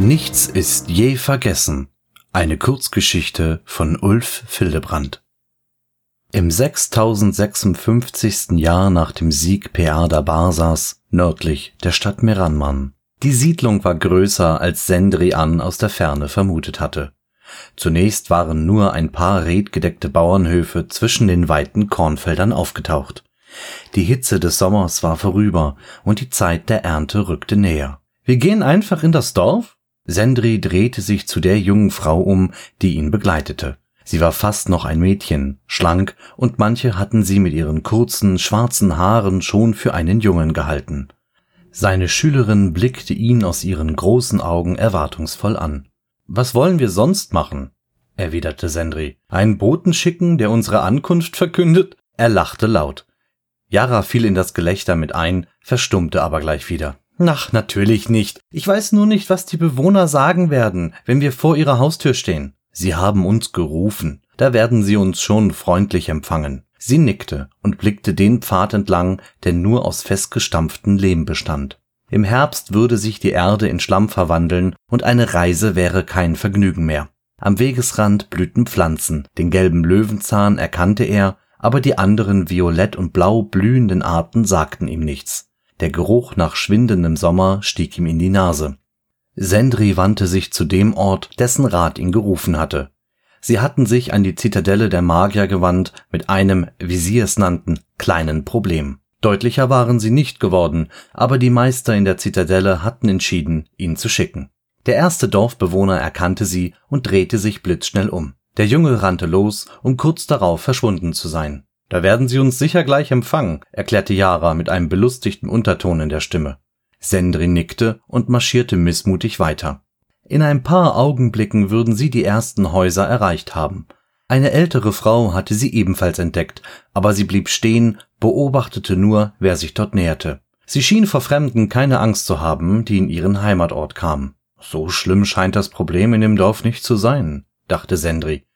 Nichts ist je vergessen. Eine Kurzgeschichte von Ulf Fildebrandt. Im 6056. Jahr nach dem Sieg Peada Barsas, nördlich der Stadt Meranman. Die Siedlung war größer, als Sendrian aus der Ferne vermutet hatte. Zunächst waren nur ein paar redgedeckte Bauernhöfe zwischen den weiten Kornfeldern aufgetaucht. Die Hitze des Sommers war vorüber und die Zeit der Ernte rückte näher. »Wir gehen einfach in das Dorf?« Sendri drehte sich zu der jungen Frau um, die ihn begleitete. Sie war fast noch ein Mädchen, schlank, und manche hatten sie mit ihren kurzen, schwarzen Haaren schon für einen Jungen gehalten. Seine Schülerin blickte ihn aus ihren großen Augen erwartungsvoll an. »Was wollen wir sonst machen?« erwiderte Sendri. »Einen Boten schicken, der unsere Ankunft verkündet?« Er lachte laut. Yara fiel in das Gelächter mit ein, verstummte aber gleich wieder. »Ach, natürlich nicht. Ich weiß nur nicht, was die Bewohner sagen werden, wenn wir vor ihrer Haustür stehen. Sie haben uns gerufen. Da werden sie uns schon freundlich empfangen.« Sie nickte und blickte den Pfad entlang, der nur aus festgestampftem Lehm bestand. Im Herbst würde sich die Erde in Schlamm verwandeln und eine Reise wäre kein Vergnügen mehr. Am Wegesrand blühten Pflanzen. Den gelben Löwenzahn erkannte er, aber die anderen violett und blau blühenden Arten sagten ihm nichts. Der Geruch nach schwindendem Sommer stieg ihm in die Nase. Sendri wandte sich zu dem Ort, dessen Rat ihn gerufen hatte. Sie hatten sich an die Zitadelle der Magier gewandt, mit einem, wie sie es nannten, kleinen Problem. Deutlicher waren sie nicht geworden, aber die Meister in der Zitadelle hatten entschieden, ihn zu schicken. Der erste Dorfbewohner erkannte sie und drehte sich blitzschnell um. Der Junge rannte los, um kurz darauf verschwunden zu sein. »Da werden sie uns sicher gleich empfangen«, erklärte Yara mit einem belustigten Unterton in der Stimme. Sendri nickte und marschierte missmutig weiter. In ein paar Augenblicken würden sie die ersten Häuser erreicht haben. Eine ältere Frau hatte sie ebenfalls entdeckt, aber sie blieb stehen, beobachtete nur, wer sich dort näherte. Sie schien vor Fremden keine Angst zu haben, die in ihren Heimatort kamen. »So schlimm scheint das Problem in dem Dorf nicht zu sein«, dachte Sendri.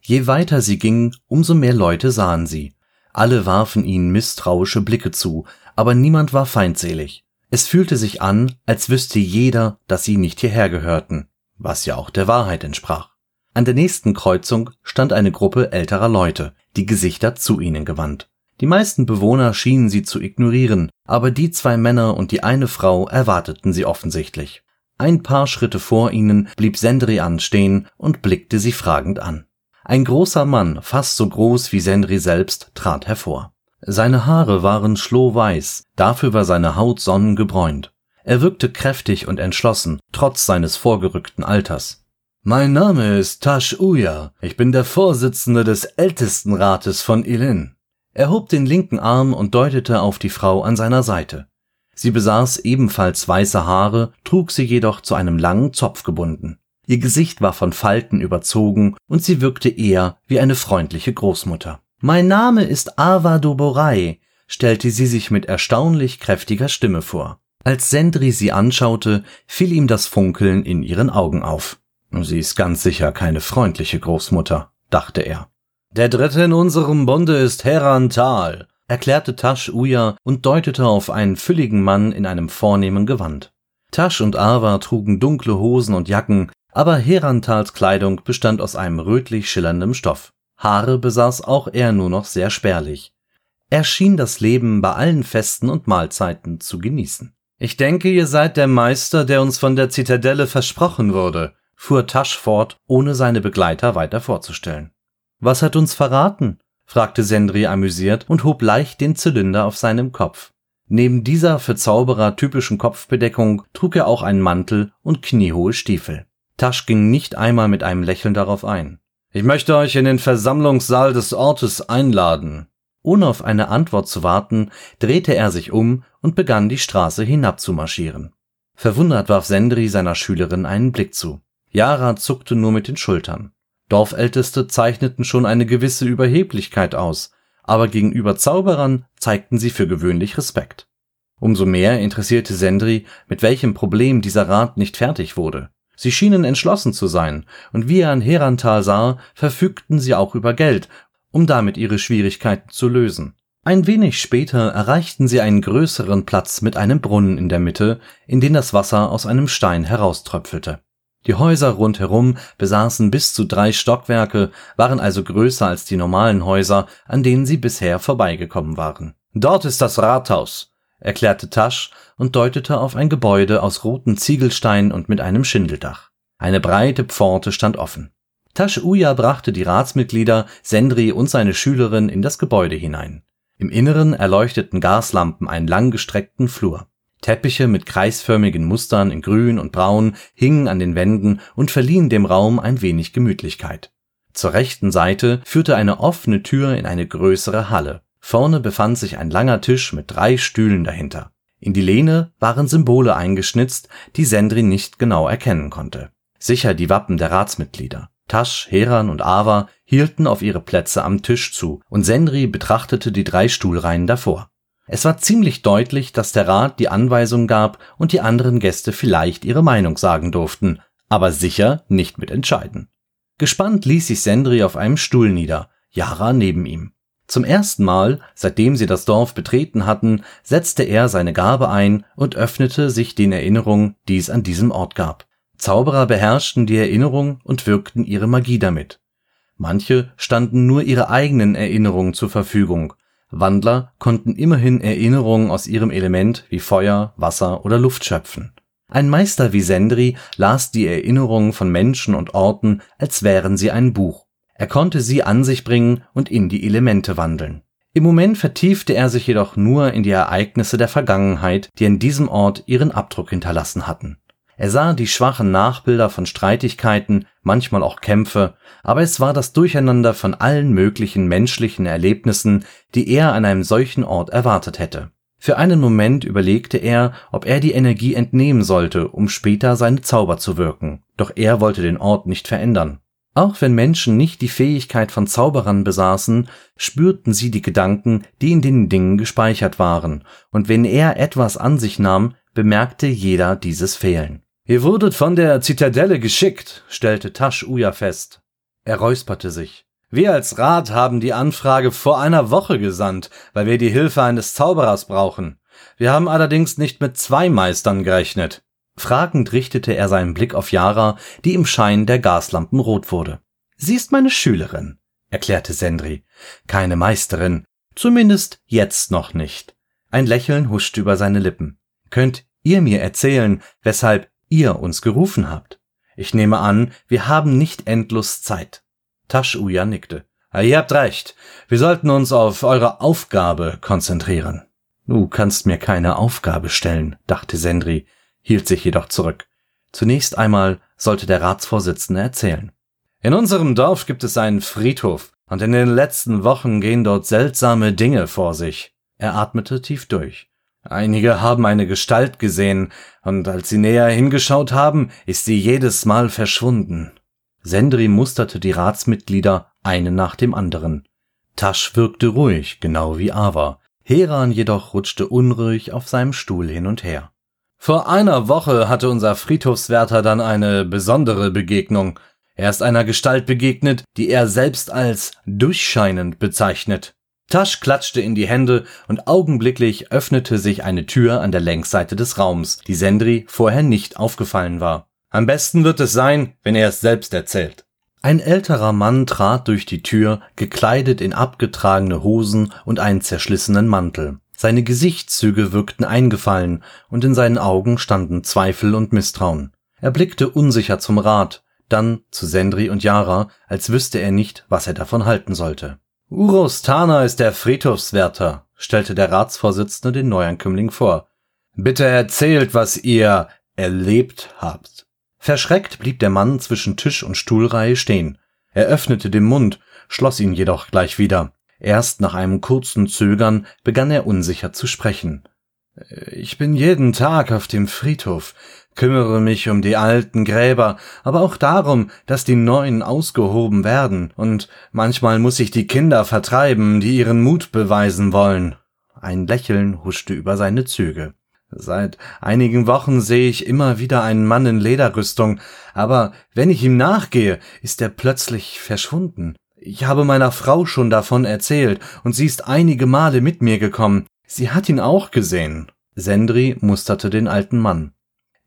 Je weiter sie ging, umso mehr Leute sahen sie. Alle warfen ihnen misstrauische Blicke zu, aber niemand war feindselig. Es fühlte sich an, als wüsste jeder, dass sie nicht hierher gehörten, was ja auch der Wahrheit entsprach. An der nächsten Kreuzung stand eine Gruppe älterer Leute, die Gesichter zu ihnen gewandt. Die meisten Bewohner schienen sie zu ignorieren, aber die zwei Männer und die eine Frau erwarteten sie offensichtlich. Ein paar Schritte vor ihnen blieb Sendrian stehen und blickte sie fragend an. Ein großer Mann, fast so groß wie Sendri selbst, trat hervor. Seine Haare waren schlohweiß, dafür war seine Haut sonnengebräunt. Er wirkte kräftig und entschlossen, trotz seines vorgerückten Alters. »Mein Name ist Tash Uyar. Ich bin der Vorsitzende des Ältestenrates von Ilin.« Er hob den linken Arm und deutete auf die Frau an seiner Seite. Sie besaß ebenfalls weiße Haare, trug sie jedoch zu einem langen Zopf gebunden. Ihr Gesicht war von Falten überzogen und sie wirkte eher wie eine freundliche Großmutter. »Mein Name ist Ava Doborei«, stellte sie sich mit erstaunlich kräftiger Stimme vor. Als Sendri sie anschaute, fiel ihm das Funkeln in ihren Augen auf. »Sie ist ganz sicher keine freundliche Großmutter«, dachte er. »Der Dritte in unserem Bunde ist Heran Tal«, erklärte Tash Uyar und deutete auf einen fülligen Mann in einem vornehmen Gewand. Tash und Ava trugen dunkle Hosen und Jacken, aber Herantals Kleidung bestand aus einem rötlich schillerndem Stoff. Haare besaß auch er nur noch sehr spärlich. Er schien das Leben bei allen Festen und Mahlzeiten zu genießen. »Ich denke, ihr seid der Meister, der uns von der Zitadelle versprochen wurde«, fuhr Tash fort, ohne seine Begleiter weiter vorzustellen. »Was hat uns verraten?« fragte Sendri amüsiert und hob leicht den Zylinder auf seinem Kopf. Neben dieser für Zauberer typischen Kopfbedeckung trug er auch einen Mantel und kniehohe Stiefel. Tash ging nicht einmal mit einem Lächeln darauf ein. »Ich möchte euch in den Versammlungssaal des Ortes einladen.« Ohne auf eine Antwort zu warten, drehte er sich um und begann, die Straße hinabzumarschieren. Verwundert warf Sendri seiner Schülerin einen Blick zu. Yara zuckte nur mit den Schultern. Dorfälteste zeichneten schon eine gewisse Überheblichkeit aus, aber gegenüber Zauberern zeigten sie für gewöhnlich Respekt. Umso mehr interessierte Sendri, mit welchem Problem dieser Rat nicht fertig wurde. Sie schienen entschlossen zu sein, und wie er an Heran Tal sah, verfügten sie auch über Geld, um damit ihre Schwierigkeiten zu lösen. Ein wenig später erreichten sie einen größeren Platz mit einem Brunnen in der Mitte, in den das Wasser aus einem Stein herauströpfelte. Die Häuser rundherum besaßen bis zu 3 Stockwerke, waren also größer als die normalen Häuser, an denen sie bisher vorbeigekommen waren. »Dort ist das Rathaus«, erklärte Tasch und deutete auf ein Gebäude aus roten Ziegelsteinen und mit einem Schindeldach. Eine breite Pforte stand offen. Tash Uyar brachte die Ratsmitglieder, Sendri und seine Schülerin in das Gebäude hinein. Im Inneren erleuchteten Gaslampen einen langgestreckten Flur. Teppiche mit kreisförmigen Mustern in Grün und Braun hingen an den Wänden und verliehen dem Raum ein wenig Gemütlichkeit. Zur rechten Seite führte eine offene Tür in eine größere Halle. Vorne befand sich ein langer Tisch mit 3 Stühlen dahinter. In die Lehne waren Symbole eingeschnitzt, die Sendri nicht genau erkennen konnte. Sicher die Wappen der Ratsmitglieder. Tash, Heran und Ava hielten auf ihre Plätze am Tisch zu und Sendri betrachtete die 3 Stuhlreihen davor. Es war ziemlich deutlich, dass der Rat die Anweisung gab und die anderen Gäste vielleicht ihre Meinung sagen durften, aber sicher nicht mitentscheiden. Gespannt ließ sich Sendri auf einem Stuhl nieder, Yara neben ihm. Zum ersten Mal, seitdem sie das Dorf betreten hatten, setzte er seine Gabe ein und öffnete sich den Erinnerungen, die es an diesem Ort gab. Zauberer beherrschten die Erinnerung und wirkten ihre Magie damit. Manche standen nur ihre eigenen Erinnerungen zur Verfügung. Wandler konnten immerhin Erinnerungen aus ihrem Element wie Feuer, Wasser oder Luft schöpfen. Ein Meister wie Sendri las die Erinnerungen von Menschen und Orten, als wären sie ein Buch. Er konnte sie an sich bringen und in die Elemente wandeln. Im Moment vertiefte er sich jedoch nur in die Ereignisse der Vergangenheit, die an diesem Ort ihren Abdruck hinterlassen hatten. Er sah die schwachen Nachbilder von Streitigkeiten, manchmal auch Kämpfe, aber es war das Durcheinander von allen möglichen menschlichen Erlebnissen, die er an einem solchen Ort erwartet hätte. Für einen Moment überlegte er, ob er die Energie entnehmen sollte, um später seine Zauber zu wirken. Doch er wollte den Ort nicht verändern. Auch wenn Menschen nicht die Fähigkeit von Zauberern besaßen, spürten sie die Gedanken, die in den Dingen gespeichert waren, und wenn er etwas an sich nahm, bemerkte jeder dieses Fehlen. »Ihr wurdet von der Zitadelle geschickt«, stellte Tash Uyar fest. Er räusperte sich. »Wir als Rat haben die Anfrage vor einer Woche gesandt, weil wir die Hilfe eines Zauberers brauchen. Wir haben allerdings nicht mit 2 Meistern gerechnet.« Fragend richtete er seinen Blick auf Yara, die im Schein der Gaslampen rot wurde. »Sie ist meine Schülerin«, erklärte Sendri. »Keine Meisterin, zumindest jetzt noch nicht.« Ein Lächeln huschte über seine Lippen. »Könnt ihr mir erzählen, weshalb ihr uns gerufen habt? Ich nehme an, wir haben nicht endlos Zeit.« Tash Uyar nickte. »Ihr habt recht. Wir sollten uns auf eure Aufgabe konzentrieren.« »Du kannst mir keine Aufgabe stellen«, dachte Sendri, hielt sich jedoch zurück. Zunächst einmal sollte der Ratsvorsitzende erzählen. »In unserem Dorf gibt es einen Friedhof und in den letzten Wochen gehen dort seltsame Dinge vor sich.« Er atmete tief durch. »Einige haben eine Gestalt gesehen, und als sie näher hingeschaut haben, ist sie jedes Mal verschwunden.« Sendri musterte die Ratsmitglieder einen nach dem anderen. Tash wirkte ruhig, genau wie Ava. Heran jedoch rutschte unruhig auf seinem Stuhl hin und her. »Vor einer Woche hatte unser Friedhofswärter dann eine besondere Begegnung. Er ist einer Gestalt begegnet, die er selbst als durchscheinend bezeichnet.« Tash klatschte in die Hände und augenblicklich öffnete sich eine Tür an der Längsseite des Raums, die Sendri vorher nicht aufgefallen war. »Am besten wird es sein, wenn er es selbst erzählt.« Ein älterer Mann trat durch die Tür, gekleidet in abgetragene Hosen und einen zerschlissenen Mantel. Seine Gesichtszüge wirkten eingefallen und in seinen Augen standen Zweifel und Misstrauen. Er blickte unsicher zum Rat, dann zu Sendri und Yara, als wüsste er nicht, was er davon halten sollte. »Uros Tana ist der Friedhofswärter«, stellte der Ratsvorsitzende den Neuankömmling vor. »Bitte erzählt, was ihr erlebt habt.« Verschreckt blieb der Mann zwischen Tisch und Stuhlreihe stehen. Er öffnete den Mund, schloss ihn jedoch gleich wieder. Erst nach einem kurzen Zögern begann er unsicher zu sprechen. »Ich bin jeden Tag auf dem Friedhof, kümmere mich um die alten Gräber, aber auch darum, dass die neuen ausgehoben werden, und manchmal muss ich die Kinder vertreiben, die ihren Mut beweisen wollen.« Ein Lächeln huschte über seine Züge. »Seit einigen Wochen sehe ich immer wieder einen Mann in Lederrüstung, aber wenn ich ihm nachgehe, ist er plötzlich verschwunden. Ich habe meiner Frau schon davon erzählt, und sie ist einige Male mit mir gekommen. Sie hat ihn auch gesehen.« Sendri musterte den alten Mann.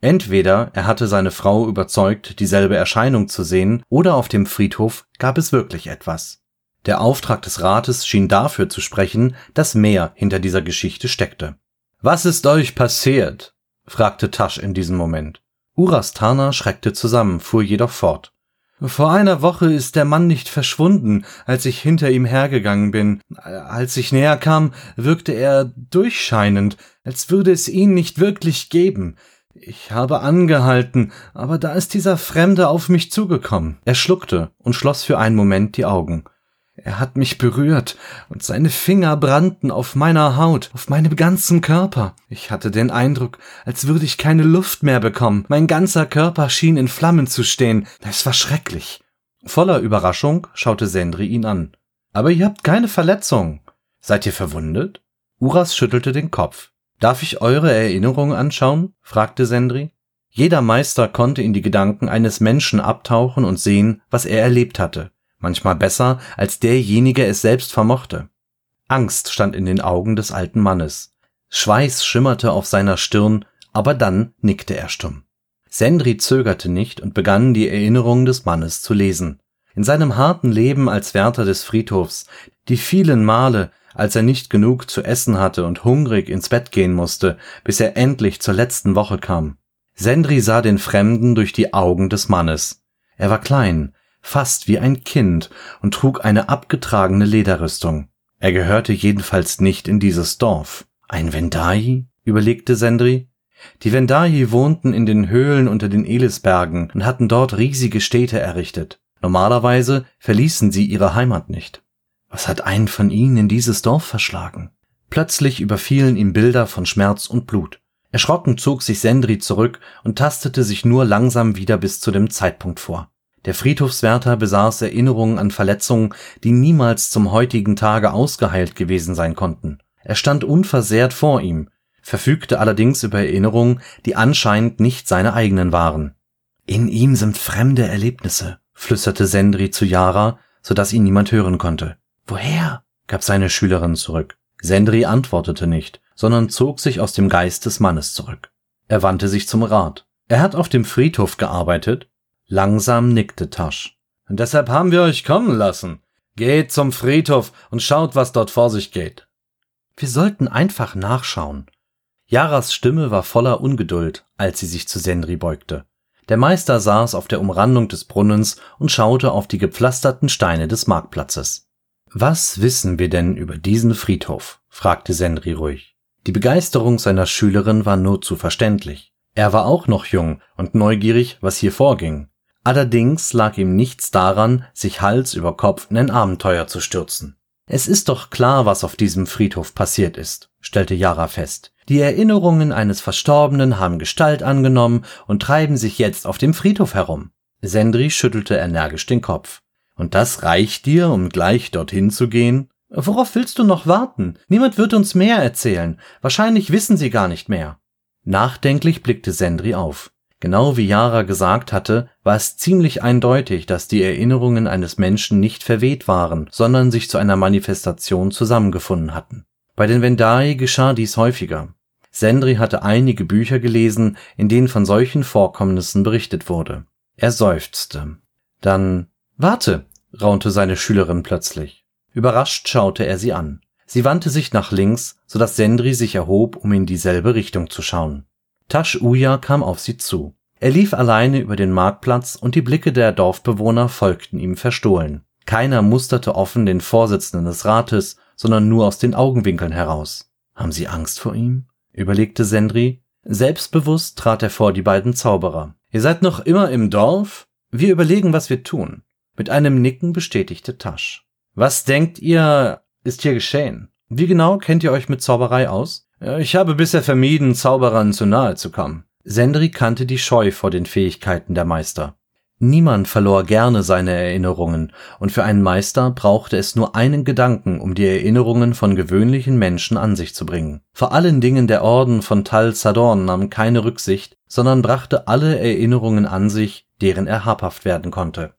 Entweder er hatte seine Frau überzeugt, dieselbe Erscheinung zu sehen, oder auf dem Friedhof gab es wirklich etwas. Der Auftrag des Rates schien dafür zu sprechen, dass mehr hinter dieser Geschichte steckte. »Was ist euch passiert?« fragte Tash in diesem Moment. Uros Tana schreckte zusammen, fuhr jedoch fort. »Vor einer Woche ist der Mann nicht verschwunden, als ich hinter ihm hergegangen bin. Als ich näher kam, wirkte er durchscheinend, als würde es ihn nicht wirklich geben. Ich habe angehalten, aber da ist dieser Fremde auf mich zugekommen.« Er schluckte und schloss für einen Moment die Augen. »Er hat mich berührt, und seine Finger brannten auf meiner Haut, auf meinem ganzen Körper. Ich hatte den Eindruck, als würde ich keine Luft mehr bekommen. Mein ganzer Körper schien in Flammen zu stehen. Es war schrecklich.« Voller Überraschung schaute Sendri ihn an. »Aber ihr habt keine Verletzung. Seid ihr verwundet?« Uros schüttelte den Kopf. »Darf ich eure Erinnerungen anschauen?« fragte Sendri. Jeder Meister konnte in die Gedanken eines Menschen abtauchen und sehen, was er erlebt hatte. Manchmal besser, als derjenige es selbst vermochte. Angst stand in den Augen des alten Mannes. Schweiß schimmerte auf seiner Stirn, aber dann nickte er stumm. Sendri zögerte nicht und begann, die Erinnerungen des Mannes zu lesen. In seinem harten Leben als Wärter des Friedhofs, die vielen Male, als er nicht genug zu essen hatte und hungrig ins Bett gehen musste, bis er endlich zur letzten Woche kam. Sendri sah den Fremden durch die Augen des Mannes. Er war klein, fast wie ein Kind, und trug eine abgetragene Lederrüstung. Er gehörte jedenfalls nicht in dieses Dorf. »Ein Vendai?« überlegte Sendri. Die Vendai wohnten in den Höhlen unter den Elisbergen und hatten dort riesige Städte errichtet. Normalerweise verließen sie ihre Heimat nicht. Was hat einen von ihnen in dieses Dorf verschlagen? Plötzlich überfielen ihm Bilder von Schmerz und Blut. Erschrocken zog sich Sendri zurück und tastete sich nur langsam wieder bis zu dem Zeitpunkt vor. Der Friedhofswärter besaß Erinnerungen an Verletzungen, die niemals zum heutigen Tage ausgeheilt gewesen sein konnten. Er stand unversehrt vor ihm, verfügte allerdings über Erinnerungen, die anscheinend nicht seine eigenen waren. »In ihm sind fremde Erlebnisse«, flüsterte Sendri zu Yara, sodass ihn niemand hören konnte. »Woher?« gab seine Schülerin zurück. Sendri antwortete nicht, sondern zog sich aus dem Geist des Mannes zurück. Er wandte sich zum Rat. »Er hat auf dem Friedhof gearbeitet.« Langsam nickte Tash. »Und deshalb haben wir euch kommen lassen. Geht zum Friedhof und schaut, was dort vor sich geht.« »Wir sollten einfach nachschauen.« Yaras Stimme war voller Ungeduld, als sie sich zu Sendri beugte. Der Meister saß auf der Umrandung des Brunnens und schaute auf die gepflasterten Steine des Marktplatzes. »Was wissen wir denn über diesen Friedhof?« fragte Sendri ruhig. Die Begeisterung seiner Schülerin war nur zu verständlich. Er war auch noch jung und neugierig, was hier vorging. Allerdings lag ihm nichts daran, sich Hals über Kopf in ein Abenteuer zu stürzen. »Es ist doch klar, was auf diesem Friedhof passiert ist«, stellte Yara fest. »Die Erinnerungen eines Verstorbenen haben Gestalt angenommen und treiben sich jetzt auf dem Friedhof herum.« Sendri schüttelte energisch den Kopf. »Und das reicht dir, um gleich dorthin zu gehen?« »Worauf willst du noch warten? Niemand wird uns mehr erzählen. Wahrscheinlich wissen sie gar nicht mehr.« Nachdenklich blickte Sendri auf. Genau wie Yara gesagt hatte, war es ziemlich eindeutig, dass die Erinnerungen eines Menschen nicht verweht waren, sondern sich zu einer Manifestation zusammengefunden hatten. Bei den Vendai geschah dies häufiger. Sendri hatte einige Bücher gelesen, in denen von solchen Vorkommnissen berichtet wurde. Er seufzte. Dann, »Warte«, raunte seine Schülerin plötzlich. Überrascht schaute er sie an. Sie wandte sich nach links, sodass Sendri sich erhob, um in dieselbe Richtung zu schauen. Tash Uyar kam auf sie zu. Er lief alleine über den Marktplatz und die Blicke der Dorfbewohner folgten ihm verstohlen. Keiner musterte offen den Vorsitzenden des Rates, sondern nur aus den Augenwinkeln heraus. »Haben sie Angst vor ihm?« überlegte Sendri. Selbstbewusst trat er vor die beiden Zauberer. »Ihr seid noch immer im Dorf? Wir überlegen, was wir tun.« Mit einem Nicken bestätigte Tash. »Was denkt ihr, ist hier geschehen? Wie genau kennt ihr euch mit Zauberei aus?« »Ich habe bisher vermieden, Zauberern zu nahe zu kommen.« Sendri kannte die Scheu vor den Fähigkeiten der Meister. Niemand verlor gerne seine Erinnerungen, und für einen Meister brauchte es nur einen Gedanken, um die Erinnerungen von gewöhnlichen Menschen an sich zu bringen. Vor allen Dingen der Orden von Tal Zadorn nahm keine Rücksicht, sondern brachte alle Erinnerungen an sich, deren er habhaft werden konnte.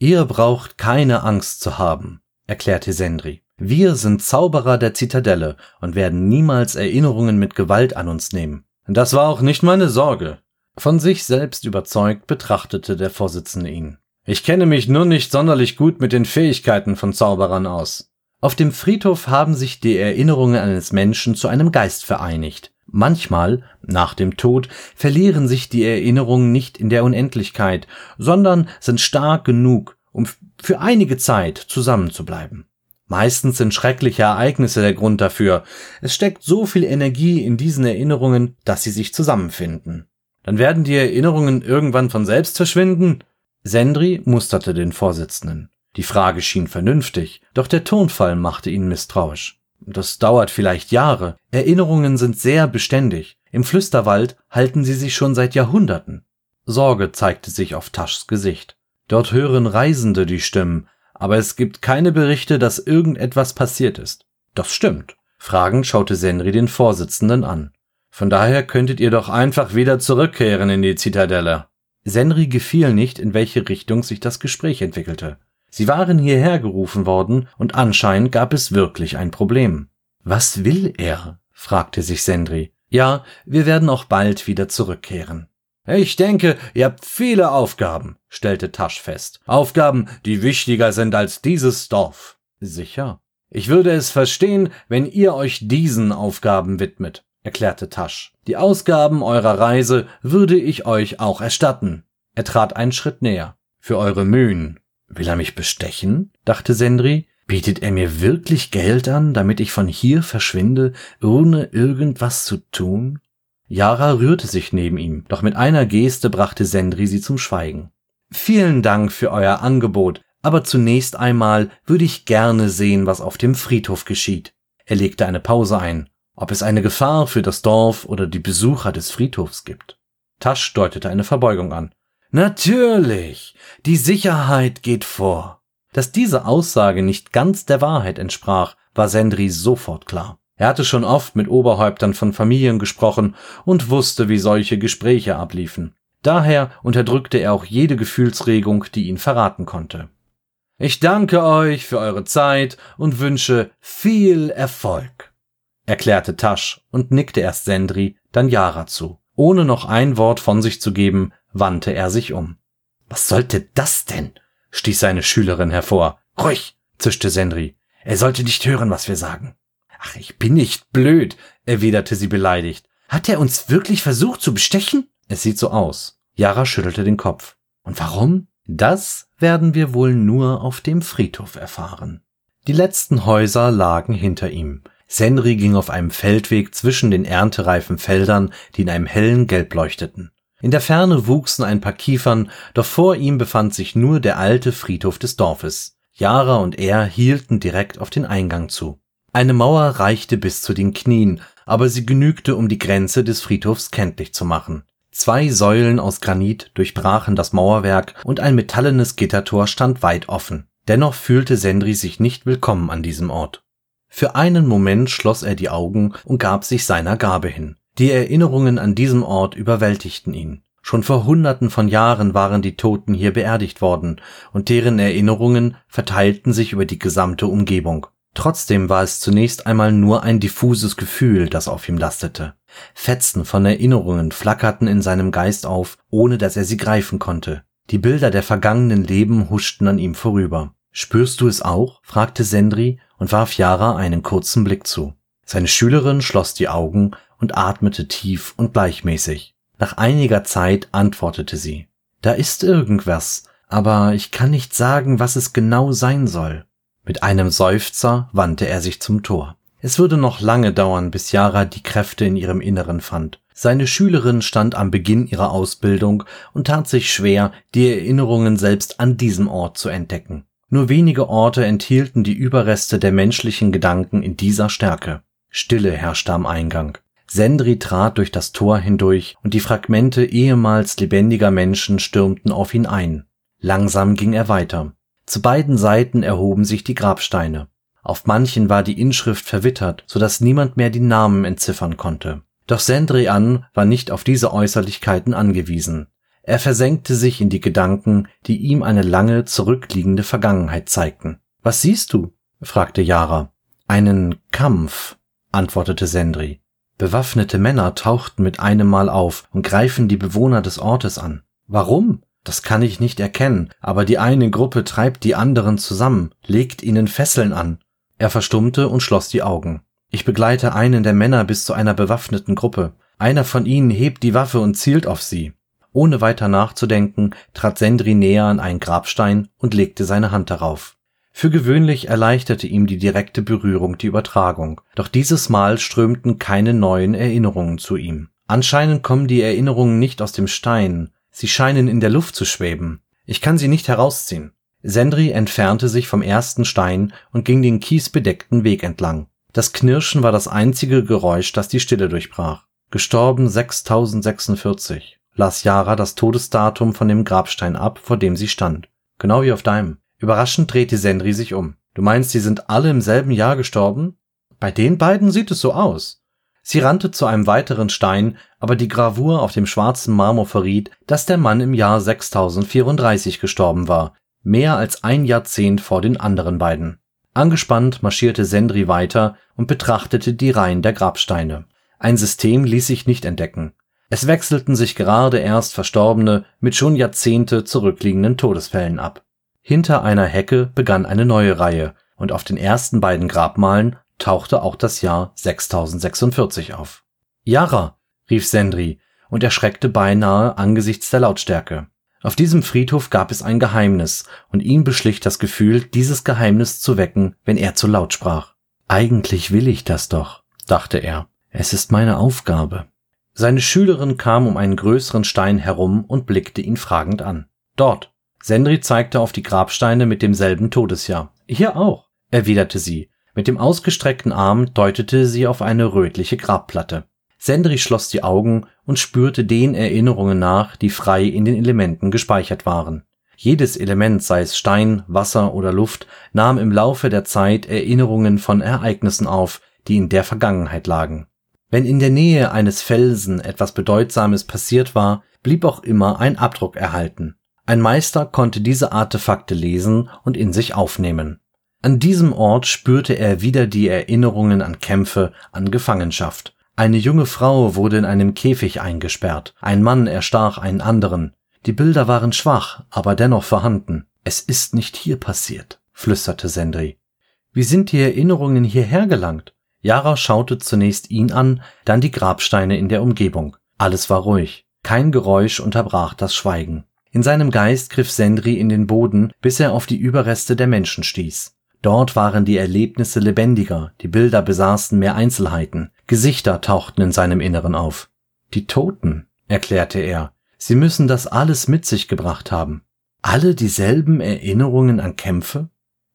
»Ihr braucht keine Angst zu haben«, erklärte Sendri. »Wir sind Zauberer der Zitadelle und werden niemals Erinnerungen mit Gewalt an uns nehmen.« »Das war auch nicht meine Sorge. Von sich selbst überzeugt betrachtete der Vorsitzende ihn. »Ich kenne mich nur nicht sonderlich gut mit den Fähigkeiten von Zauberern aus.« Auf dem Friedhof haben sich die Erinnerungen eines Menschen zu einem Geist vereinigt. Manchmal, nach dem Tod, verlieren sich die Erinnerungen nicht in der Unendlichkeit, sondern sind stark genug, um für einige Zeit zusammenzubleiben. Meistens sind schreckliche Ereignisse der Grund dafür. Es steckt so viel Energie in diesen Erinnerungen, dass sie sich zusammenfinden. Dann werden die Erinnerungen irgendwann von selbst verschwinden? Sendri musterte den Vorsitzenden. Die Frage schien vernünftig, doch der Tonfall machte ihn misstrauisch. Das dauert vielleicht Jahre. Erinnerungen sind sehr beständig. Im Flüsterwald halten sie sich schon seit Jahrhunderten. Sorge zeigte sich auf Taschs Gesicht. Dort hören Reisende die Stimmen, aber es gibt keine Berichte, dass irgendetwas passiert ist. Das stimmt. Fragend schaute Sendri den Vorsitzenden an. Von daher könntet ihr doch einfach wieder zurückkehren in die Zitadelle. Sendri gefiel nicht, in welche Richtung sich das Gespräch entwickelte. Sie waren hierher gerufen worden und anscheinend gab es wirklich ein Problem. Was will er? Fragte sich Sendri. Ja, wir werden auch bald wieder zurückkehren. Ich denke, ihr habt viele Aufgaben, stellte Tasch fest. Aufgaben, die wichtiger sind als dieses Dorf. Sicher. Ich würde es verstehen, wenn ihr euch diesen Aufgaben widmet, erklärte Tasch. Die Ausgaben eurer Reise würde ich euch auch erstatten. Er trat einen Schritt näher. Für eure Mühen. Will er mich bestechen? Dachte Sendri. Bietet er mir wirklich Geld an, damit ich von hier verschwinde, ohne irgendwas zu tun? Yara rührte sich neben ihm, doch mit einer Geste brachte Sendri sie zum Schweigen. Vielen Dank für euer Angebot, aber zunächst einmal würde ich gerne sehen, was auf dem Friedhof geschieht. Er legte eine Pause ein, ob es eine Gefahr für das Dorf oder die Besucher des Friedhofs gibt. Tasch deutete eine Verbeugung an. Natürlich, die Sicherheit geht vor. Dass diese Aussage nicht ganz der Wahrheit entsprach, war Sendri sofort klar. Er hatte schon oft mit Oberhäuptern von Familien gesprochen und wusste, wie solche Gespräche abliefen. Daher unterdrückte er auch jede Gefühlsregung, die ihn verraten konnte. Ich danke euch für eure Zeit und wünsche viel Erfolg, erklärte Tasch und nickte erst Sendri, dann Yara zu. Ohne noch ein Wort von sich zu geben, wandte er sich um. Was sollte das denn? Stieß seine Schülerin hervor. Ruhig, zischte Sendri. Er sollte nicht hören, was wir sagen. Ach, ich bin nicht blöd, erwiderte sie beleidigt. Hat er uns wirklich versucht zu bestechen? Es sieht so aus. Yara schüttelte den Kopf. Und warum? Das werden wir wohl nur auf dem Friedhof erfahren. Die letzten Häuser lagen hinter ihm. Sendri ging auf einem Feldweg zwischen den erntereifen Feldern, die in einem hellen Gelb leuchteten. In der Ferne wuchsen ein paar Kiefern, doch vor ihm befand sich nur der alte Friedhof des Dorfes. Yara und er hielten direkt auf den Eingang zu. Eine Mauer reichte bis zu den Knien, aber sie genügte, um die Grenze des Friedhofs kenntlich zu machen. 2 Säulen aus Granit durchbrachen das Mauerwerk und ein metallenes Gittertor stand weit offen. Dennoch fühlte Sendri sich nicht willkommen an diesem Ort. Für einen Moment schloss er die Augen und gab sich seiner Gabe hin. Die Erinnerungen an diesem Ort überwältigten ihn. Schon vor Hunderten von Jahren waren die Toten hier beerdigt worden und deren Erinnerungen verteilten sich über die gesamte Umgebung. Trotzdem war es zunächst einmal nur ein diffuses Gefühl, das auf ihm lastete. Fetzen von Erinnerungen flackerten in seinem Geist auf, ohne dass er sie greifen konnte. Die Bilder der vergangenen Leben huschten an ihm vorüber. »Spürst du es auch?« fragte Sendri und warf Yara einen kurzen Blick zu. Seine Schülerin schloss die Augen und atmete tief und gleichmäßig. Nach einiger Zeit antwortete sie. »Da ist irgendwas, aber ich kann nicht sagen, was es genau sein soll.« Mit einem Seufzer wandte er sich zum Tor. Es würde noch lange dauern, bis Yara die Kräfte in ihrem Inneren fand. Seine Schülerin stand am Beginn ihrer Ausbildung und tat sich schwer, die Erinnerungen selbst an diesem Ort zu entdecken. Nur wenige Orte enthielten die Überreste der menschlichen Gedanken in dieser Stärke. Stille herrschte am Eingang. Sendri trat durch das Tor hindurch und die Fragmente ehemals lebendiger Menschen stürmten auf ihn ein. Langsam ging er weiter. Zu beiden Seiten erhoben sich die Grabsteine. Auf manchen war die Inschrift verwittert, sodass niemand mehr die Namen entziffern konnte. Doch Sendrian war nicht auf diese Äußerlichkeiten angewiesen. Er versenkte sich in die Gedanken, die ihm eine lange zurückliegende Vergangenheit zeigten. »Was siehst du?« fragte Yara. »Einen Kampf«, antwortete Sendri. Bewaffnete Männer tauchten mit einem Mal auf und greifen die Bewohner des Ortes an. Warum? Das kann ich nicht erkennen, aber die eine Gruppe treibt die anderen zusammen, legt ihnen Fesseln an. Er verstummte und schloss die Augen. Ich begleite einen der Männer bis zu einer bewaffneten Gruppe. Einer von ihnen hebt die Waffe und zielt auf sie. Ohne weiter nachzudenken, trat Sendri näher an einen Grabstein und legte seine Hand darauf. Für gewöhnlich erleichterte ihm die direkte Berührung die Übertragung, doch dieses Mal strömten keine neuen Erinnerungen zu ihm. Anscheinend kommen die Erinnerungen nicht aus dem Stein, sie scheinen in der Luft zu schweben. Ich kann sie nicht herausziehen. Sendri entfernte sich vom ersten Stein und ging den kiesbedeckten Weg entlang. Das Knirschen war das einzige Geräusch, das die Stille durchbrach. Gestorben 6046, las Yara das Todesdatum von dem Grabstein ab, vor dem sie stand. Genau wie auf deinem. Überraschend drehte Sendri sich um. Du meinst, sie sind alle im selben Jahr gestorben? Bei den beiden sieht es so aus. Sie rannte zu einem weiteren Stein, aber die Gravur auf dem schwarzen Marmor verriet, dass der Mann im Jahr 6034 gestorben war, mehr als ein Jahrzehnt vor den anderen beiden. Angespannt marschierte Sendri weiter und betrachtete die Reihen der Grabsteine. Ein System ließ sich nicht entdecken. Es wechselten sich gerade erst Verstorbene mit schon Jahrzehnte zurückliegenden Todesfällen ab. Hinter einer Hecke begann eine neue Reihe und auf den ersten beiden Grabmalen tauchte auch das Jahr 6046 auf. »Yara«, rief Sendri und erschreckte beinahe angesichts der Lautstärke. Auf diesem Friedhof gab es ein Geheimnis und ihn beschlich das Gefühl, dieses Geheimnis zu wecken, wenn er zu laut sprach. »Eigentlich will ich das doch«, dachte er. »Es ist meine Aufgabe.« Seine Schülerin kam um einen größeren Stein herum und blickte ihn fragend an. »Dort«, Sendri zeigte auf die Grabsteine mit demselben Todesjahr. »Hier auch«, erwiderte sie. Mit dem ausgestreckten Arm deutete sie auf eine rötliche Grabplatte. Sendri schloss die Augen und spürte den Erinnerungen nach, die frei in den Elementen gespeichert waren. Jedes Element, sei es Stein, Wasser oder Luft, nahm im Laufe der Zeit Erinnerungen von Ereignissen auf, die in der Vergangenheit lagen. Wenn in der Nähe eines Felsen etwas Bedeutsames passiert war, blieb auch immer ein Abdruck erhalten. Ein Meister konnte diese Artefakte lesen und in sich aufnehmen. An diesem Ort spürte er wieder die Erinnerungen an Kämpfe, an Gefangenschaft. Eine junge Frau wurde in einem Käfig eingesperrt, ein Mann erstach einen anderen. Die Bilder waren schwach, aber dennoch vorhanden. »Es ist nicht hier passiert«, flüsterte Sendri. »Wie sind die Erinnerungen hierher gelangt?« Yara schaute zunächst ihn an, dann die Grabsteine in der Umgebung. Alles war ruhig. Kein Geräusch unterbrach das Schweigen. In seinem Geist griff Sendri in den Boden, bis er auf die Überreste der Menschen stieß. Dort waren die Erlebnisse lebendiger, die Bilder besaßen mehr Einzelheiten. Gesichter tauchten in seinem Inneren auf. »Die Toten«, erklärte er, »sie müssen das alles mit sich gebracht haben.« »Alle dieselben Erinnerungen an Kämpfe?«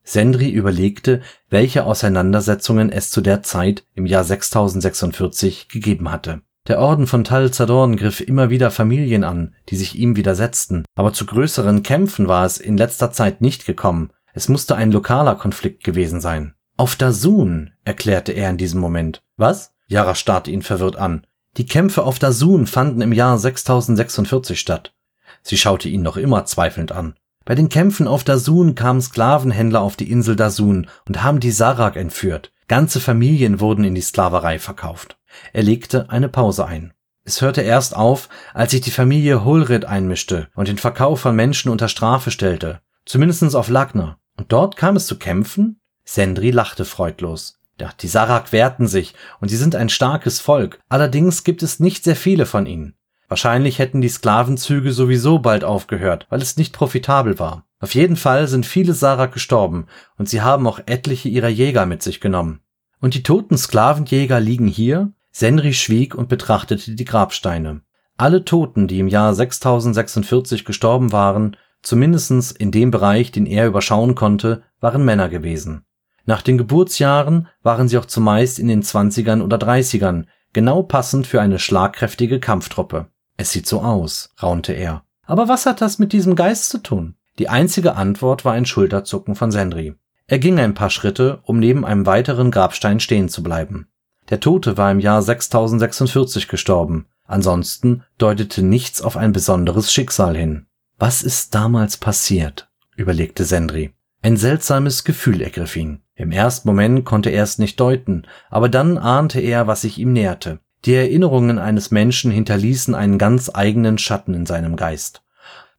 Sendri überlegte, welche Auseinandersetzungen es zu der Zeit, im Jahr 6046, gegeben hatte. Der Orden von Tal Zadorn griff immer wieder Familien an, die sich ihm widersetzten, aber zu größeren Kämpfen war es in letzter Zeit nicht gekommen. Es musste ein lokaler Konflikt gewesen sein. »Auf Dasun«, erklärte er in diesem Moment. »Was?« Yara starrte ihn verwirrt an. »Die Kämpfe auf Dasun fanden im Jahr 6046 statt.« Sie schaute ihn noch immer zweifelnd an. »Bei den Kämpfen auf Dasun kamen Sklavenhändler auf die Insel Dasun und haben die Sarag entführt. Ganze Familien wurden in die Sklaverei verkauft.« Er legte eine Pause ein. »Es hörte erst auf, als sich die Familie Holrid einmischte und den Verkauf von Menschen unter Strafe stellte. Zumindest auf Lagner. Und dort kam es zu Kämpfen?« Sendri lachte freudlos. »Die Sarag wehrten sich und sie sind ein starkes Volk. Allerdings gibt es nicht sehr viele von ihnen. Wahrscheinlich hätten die Sklavenzüge sowieso bald aufgehört, weil es nicht profitabel war. Auf jeden Fall sind viele Sarag gestorben und sie haben auch etliche ihrer Jäger mit sich genommen.« »Und die toten Sklavenjäger liegen hier?« Sendri schwieg und betrachtete die Grabsteine. Alle Toten, die im Jahr 6046 gestorben waren, zumindest in dem Bereich, den er überschauen konnte, waren Männer gewesen. Nach den Geburtsjahren waren sie auch zumeist in den 20ern oder 30ern, genau passend für eine schlagkräftige Kampftruppe. »Es sieht so aus«, raunte er. »Aber was hat das mit diesem Geist zu tun?« Die einzige Antwort war ein Schulterzucken von Sendri. Er ging ein paar Schritte, um neben einem weiteren Grabstein stehen zu bleiben. Der Tote war im Jahr 6046 gestorben. Ansonsten deutete nichts auf ein besonderes Schicksal hin. »Was ist damals passiert?«, überlegte Sendri. Ein seltsames Gefühl ergriff ihn. Im ersten Moment konnte er es nicht deuten, aber dann ahnte er, was sich ihm näherte. Die Erinnerungen eines Menschen hinterließen einen ganz eigenen Schatten in seinem Geist.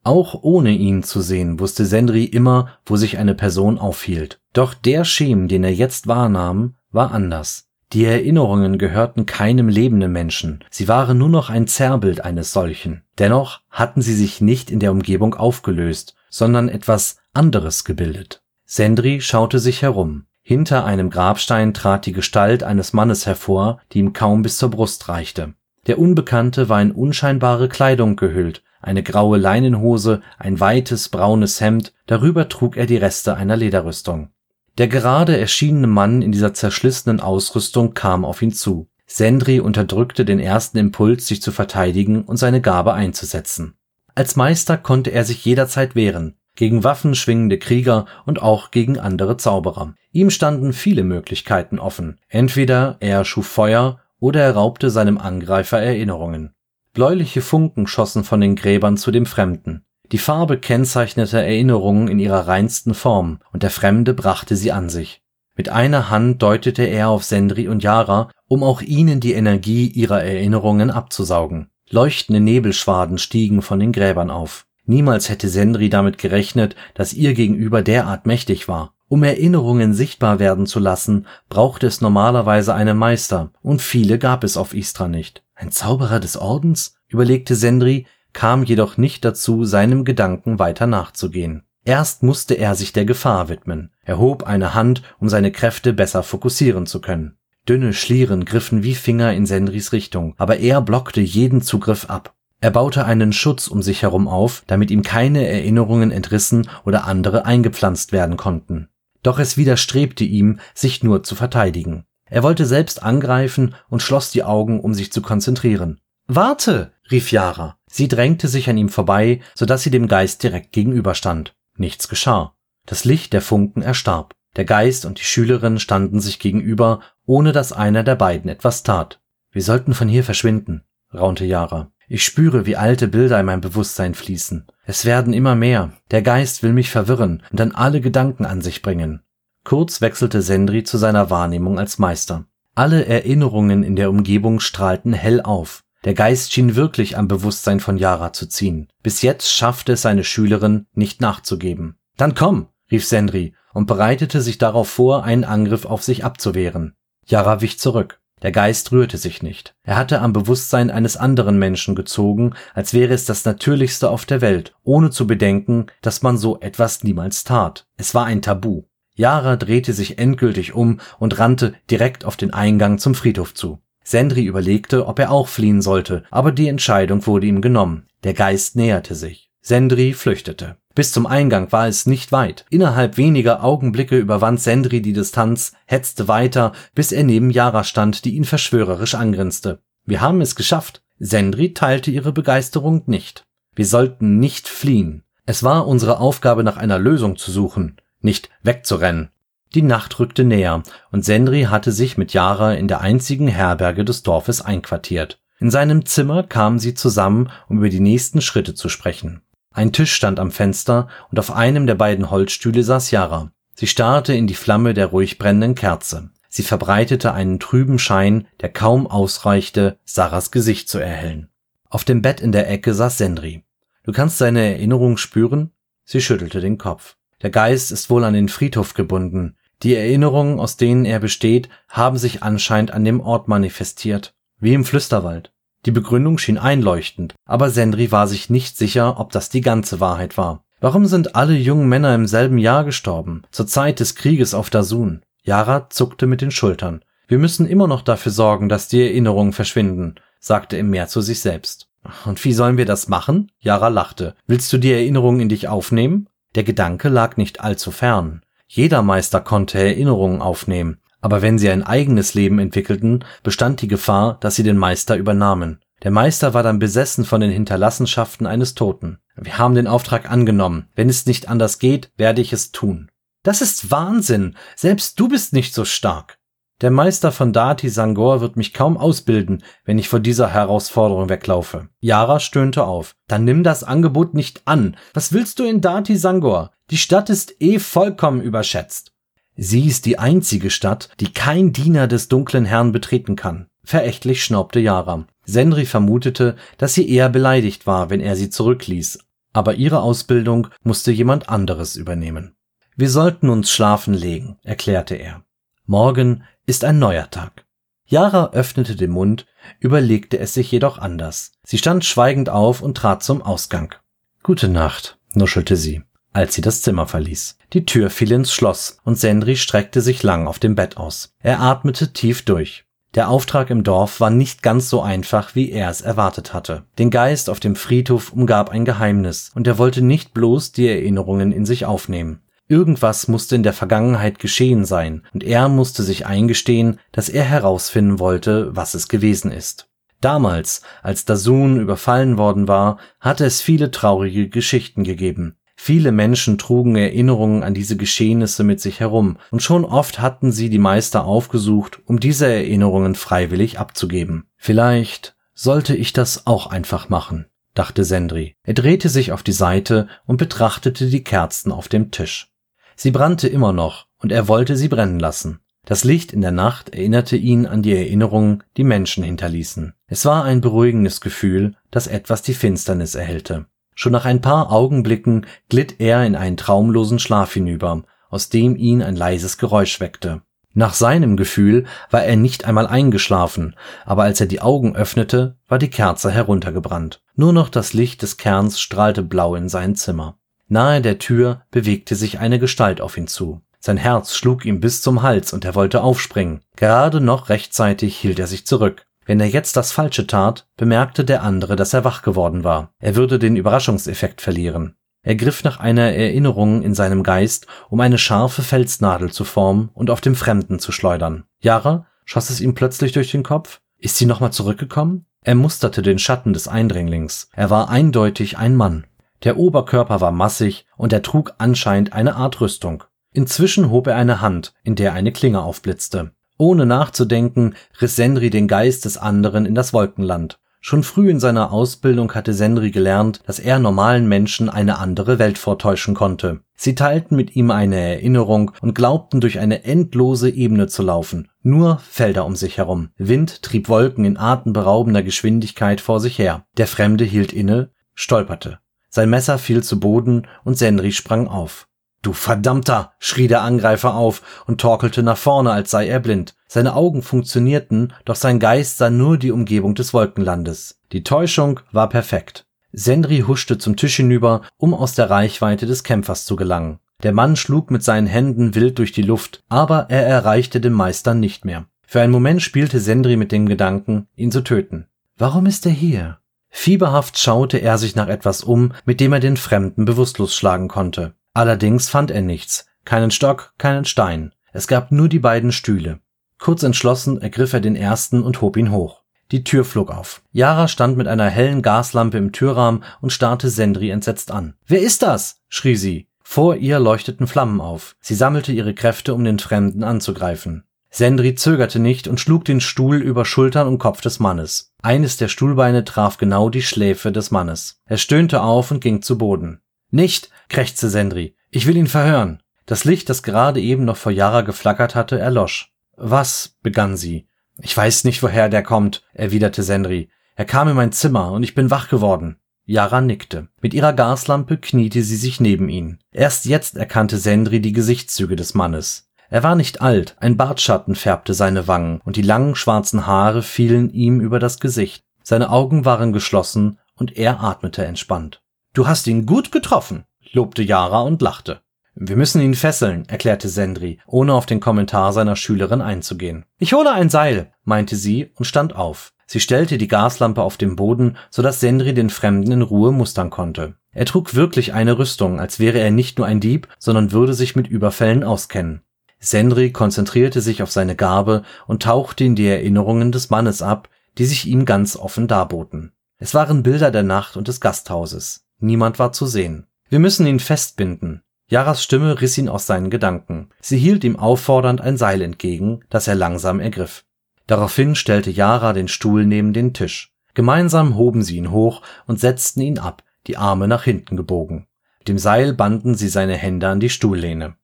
Auch ohne ihn zu sehen, wusste Sendri immer, wo sich eine Person aufhielt. Doch der Schem, den er jetzt wahrnahm, war anders. Die Erinnerungen gehörten keinem lebenden Menschen, sie waren nur noch ein Zerrbild eines solchen. Dennoch hatten sie sich nicht in der Umgebung aufgelöst, sondern etwas anderes gebildet. Sendri schaute sich herum. Hinter einem Grabstein trat die Gestalt eines Mannes hervor, die ihm kaum bis zur Brust reichte. Der Unbekannte war in unscheinbare Kleidung gehüllt, eine graue Leinenhose, ein weites, braunes Hemd, darüber trug er die Reste einer Lederrüstung. Der gerade erschienene Mann in dieser zerschlissenen Ausrüstung kam auf ihn zu. Sendri unterdrückte den ersten Impuls, sich zu verteidigen und seine Gabe einzusetzen. Als Meister konnte er sich jederzeit wehren, gegen waffenschwingende Krieger und auch gegen andere Zauberer. Ihm standen viele Möglichkeiten offen. Entweder er schuf Feuer oder er raubte seinem Angreifer Erinnerungen. Bläuliche Funken schossen von den Gräbern zu dem Fremden. Die Farbe kennzeichnete Erinnerungen in ihrer reinsten Form, und der Fremde brachte sie an sich. Mit einer Hand deutete er auf Sendri und Yara, um auch ihnen die Energie ihrer Erinnerungen abzusaugen. Leuchtende Nebelschwaden stiegen von den Gräbern auf. Niemals hätte Sendri damit gerechnet, dass ihr Gegenüber derart mächtig war. Um Erinnerungen sichtbar werden zu lassen, brauchte es normalerweise einen Meister, und viele gab es auf Istra nicht. Ein Zauberer des Ordens? Überlegte Sendri, kam jedoch nicht dazu, seinem Gedanken weiter nachzugehen. Erst musste er sich der Gefahr widmen. Er hob eine Hand, um seine Kräfte besser fokussieren zu können. Dünne Schlieren griffen wie Finger in Sendris Richtung, aber er blockte jeden Zugriff ab. Er baute einen Schutz um sich herum auf, damit ihm keine Erinnerungen entrissen oder andere eingepflanzt werden konnten. Doch es widerstrebte ihm, sich nur zu verteidigen. Er wollte selbst angreifen und schloss die Augen, um sich zu konzentrieren. »Warte!« rief Yara. Sie drängte sich an ihm vorbei, sodass sie dem Geist direkt gegenüberstand. Nichts geschah. Das Licht der Funken erstarb. Der Geist und die Schülerin standen sich gegenüber, ohne dass einer der beiden etwas tat. »Wir sollten von hier verschwinden«, raunte Yara. »Ich spüre, wie alte Bilder in mein Bewusstsein fließen. Es werden immer mehr. Der Geist will mich verwirren und dann alle Gedanken an sich bringen.« Kurz wechselte Sendri zu seiner Wahrnehmung als Meister. Alle Erinnerungen in der Umgebung strahlten hell auf. Der Geist schien wirklich am Bewusstsein von Yara zu ziehen. Bis jetzt schaffte es seine Schülerin, nicht nachzugeben. »Dann komm«, rief Sendri und bereitete sich darauf vor, einen Angriff auf sich abzuwehren. Yara wich zurück. Der Geist rührte sich nicht. Er hatte am Bewusstsein eines anderen Menschen gezogen, als wäre es das Natürlichste auf der Welt, ohne zu bedenken, dass man so etwas niemals tat. Es war ein Tabu. Yara drehte sich endgültig um und rannte direkt auf den Eingang zum Friedhof zu. Sendri überlegte, ob er auch fliehen sollte, aber die Entscheidung wurde ihm genommen. Der Geist näherte sich. Sendri flüchtete. Bis zum Eingang war es nicht weit. Innerhalb weniger Augenblicke überwand Sendri die Distanz, hetzte weiter, bis er neben Yara stand, die ihn verschwörerisch angrinste. »Wir haben es geschafft.« Sendri teilte ihre Begeisterung nicht. »Wir sollten nicht fliehen. Es war unsere Aufgabe, nach einer Lösung zu suchen, nicht wegzurennen.« Die Nacht rückte näher, und Sendri hatte sich mit Yara in der einzigen Herberge des Dorfes einquartiert. In seinem Zimmer kamen sie zusammen, um über die nächsten Schritte zu sprechen. Ein Tisch stand am Fenster, und auf einem der beiden Holzstühle saß Yara. Sie starrte in die Flamme der ruhig brennenden Kerze. Sie verbreitete einen trüben Schein, der kaum ausreichte, Saras Gesicht zu erhellen. Auf dem Bett in der Ecke saß Sendri. »Du kannst seine Erinnerung spüren?« Sie schüttelte den Kopf. »Der Geist ist wohl an den Friedhof gebunden. Die Erinnerungen, aus denen er besteht, haben sich anscheinend an dem Ort manifestiert, wie im Flüsterwald.« Die Begründung schien einleuchtend, aber Sendri war sich nicht sicher, ob das die ganze Wahrheit war. Warum sind alle jungen Männer im selben Jahr gestorben, zur Zeit des Krieges auf Dasun? Yara zuckte mit den Schultern. »Wir müssen immer noch dafür sorgen, dass die Erinnerungen verschwinden«, sagte er mehr zu sich selbst. »Und wie sollen wir das machen?« Yara lachte. »Willst du die Erinnerungen in dich aufnehmen?« Der Gedanke lag nicht allzu fern. Jeder Meister konnte Erinnerungen aufnehmen, aber wenn sie ein eigenes Leben entwickelten, bestand die Gefahr, dass sie den Meister übernahmen. Der Meister war dann besessen von den Hinterlassenschaften eines Toten. »Wir haben den Auftrag angenommen. Wenn es nicht anders geht, werde ich es tun.« »Das ist Wahnsinn! Selbst du bist nicht so stark!« »Der Meister von Dati Sangor wird mich kaum ausbilden, wenn ich vor dieser Herausforderung weglaufe.« Yara stöhnte auf. »Dann nimm das Angebot nicht an. Was willst du in Dati Sangor? Die Stadt ist vollkommen überschätzt.« »Sie ist die einzige Stadt, die kein Diener des dunklen Herrn betreten kann.« Verächtlich schnaubte Yara. Sendri vermutete, dass sie eher beleidigt war, wenn er sie zurückließ, aber ihre Ausbildung musste jemand anderes übernehmen. »Wir sollten uns schlafen legen«, erklärte er. »Morgen ist ein neuer Tag.« Yara öffnete den Mund, überlegte es sich jedoch anders. Sie stand schweigend auf und trat zum Ausgang. »Gute Nacht«, nuschelte sie, als sie das Zimmer verließ. Die Tür fiel ins Schloss und Sendri streckte sich lang auf dem Bett aus. Er atmete tief durch. Der Auftrag im Dorf war nicht ganz so einfach, wie er es erwartet hatte. Den Geist auf dem Friedhof umgab ein Geheimnis und er wollte nicht bloß die Erinnerungen in sich aufnehmen. Irgendwas musste in der Vergangenheit geschehen sein und er musste sich eingestehen, dass er herausfinden wollte, was es gewesen ist. Damals, als Dasun überfallen worden war, hatte es viele traurige Geschichten gegeben. Viele Menschen trugen Erinnerungen an diese Geschehnisse mit sich herum und schon oft hatten sie die Meister aufgesucht, um diese Erinnerungen freiwillig abzugeben. Vielleicht sollte ich das auch einfach machen, dachte Sendri. Er drehte sich auf die Seite und betrachtete die Kerzen auf dem Tisch. Sie brannte immer noch und er wollte sie brennen lassen. Das Licht in der Nacht erinnerte ihn an die Erinnerungen, die Menschen hinterließen. Es war ein beruhigendes Gefühl, das etwas die Finsternis erhellte. Schon nach ein paar Augenblicken glitt er in einen traumlosen Schlaf hinüber, aus dem ihn ein leises Geräusch weckte. Nach seinem Gefühl war er nicht einmal eingeschlafen, aber als er die Augen öffnete, war die Kerze heruntergebrannt. Nur noch das Licht des Kerns strahlte blau in sein Zimmer. Nahe der Tür bewegte sich eine Gestalt auf ihn zu. Sein Herz schlug ihm bis zum Hals und er wollte aufspringen. Gerade noch rechtzeitig hielt er sich zurück. Wenn er jetzt das Falsche tat, bemerkte der andere, dass er wach geworden war. Er würde den Überraschungseffekt verlieren. Er griff nach einer Erinnerung in seinem Geist, um eine scharfe Felsnadel zu formen und auf den Fremden zu schleudern. Yara? Schoss es ihm plötzlich durch den Kopf? Ist sie nochmal zurückgekommen? Er musterte den Schatten des Eindringlings. Er war eindeutig ein Mann. Der Oberkörper war massig und er trug anscheinend eine Art Rüstung. Inzwischen hob er eine Hand, in der eine Klinge aufblitzte. Ohne nachzudenken, riss Sendri den Geist des anderen in das Wolkenland. Schon früh in seiner Ausbildung hatte Sendri gelernt, dass er normalen Menschen eine andere Welt vortäuschen konnte. Sie teilten mit ihm eine Erinnerung und glaubten, durch eine endlose Ebene zu laufen. Nur Felder um sich herum. Wind trieb Wolken in atemberaubender Geschwindigkeit vor sich her. Der Fremde hielt inne, stolperte. Sein Messer fiel zu Boden und Sendri sprang auf. »Du Verdammter!« schrie der Angreifer auf und torkelte nach vorne, als sei er blind. Seine Augen funktionierten, doch sein Geist sah nur die Umgebung des Wolkenlandes. Die Täuschung war perfekt. Sendri huschte zum Tisch hinüber, um aus der Reichweite des Kämpfers zu gelangen. Der Mann schlug mit seinen Händen wild durch die Luft, aber er erreichte den Meister nicht mehr. Für einen Moment spielte Sendri mit dem Gedanken, ihn zu töten. »Warum ist er hier?« Fieberhaft schaute er sich nach etwas um, mit dem er den Fremden bewusstlos schlagen konnte. Allerdings fand er nichts, keinen Stock, keinen Stein. Es gab nur die beiden Stühle. Kurz entschlossen ergriff er den ersten und hob ihn hoch. Die Tür flog auf. Yara stand mit einer hellen Gaslampe im Türrahmen und starrte Sendri entsetzt an. »Wer ist das?« schrie sie. Vor ihr leuchteten Flammen auf. Sie sammelte ihre Kräfte, um den Fremden anzugreifen. Sendri zögerte nicht und schlug den Stuhl über Schultern und Kopf des Mannes. Eines der Stuhlbeine traf genau die Schläfe des Mannes. Er stöhnte auf und ging zu Boden. »Nicht«, krächzte Sendri. »Ich will ihn verhören.« Das Licht, das gerade eben noch vor Yara geflackert hatte, erlosch. »Was?« begann sie. »Ich weiß nicht, woher der kommt«, erwiderte Sendri. »Er kam in mein Zimmer und ich bin wach geworden.« Yara nickte. Mit ihrer Gaslampe kniete sie sich neben ihn. Erst jetzt erkannte Sendri die Gesichtszüge des Mannes. Er war nicht alt, ein Bartschatten färbte seine Wangen und die langen schwarzen Haare fielen ihm über das Gesicht. Seine Augen waren geschlossen und er atmete entspannt. »Du hast ihn gut getroffen«, lobte Yara und lachte. »Wir müssen ihn fesseln«, erklärte Sendri, ohne auf den Kommentar seiner Schülerin einzugehen. »Ich hole ein Seil«, meinte sie und stand auf. Sie stellte die Gaslampe auf den Boden, sodass Sendri den Fremden in Ruhe mustern konnte. Er trug wirklich eine Rüstung, als wäre er nicht nur ein Dieb, sondern würde sich mit Überfällen auskennen. Sendri konzentrierte sich auf seine Gabe und tauchte in die Erinnerungen des Mannes ab, die sich ihm ganz offen darboten. Es waren Bilder der Nacht und des Gasthauses. Niemand war zu sehen. »Wir müssen ihn festbinden.« Yaras Stimme riss ihn aus seinen Gedanken. Sie hielt ihm auffordernd ein Seil entgegen, das er langsam ergriff. Daraufhin stellte Yara den Stuhl neben den Tisch. Gemeinsam hoben sie ihn hoch und setzten ihn ab, die Arme nach hinten gebogen. Mit dem Seil banden sie seine Hände an die Stuhllehne.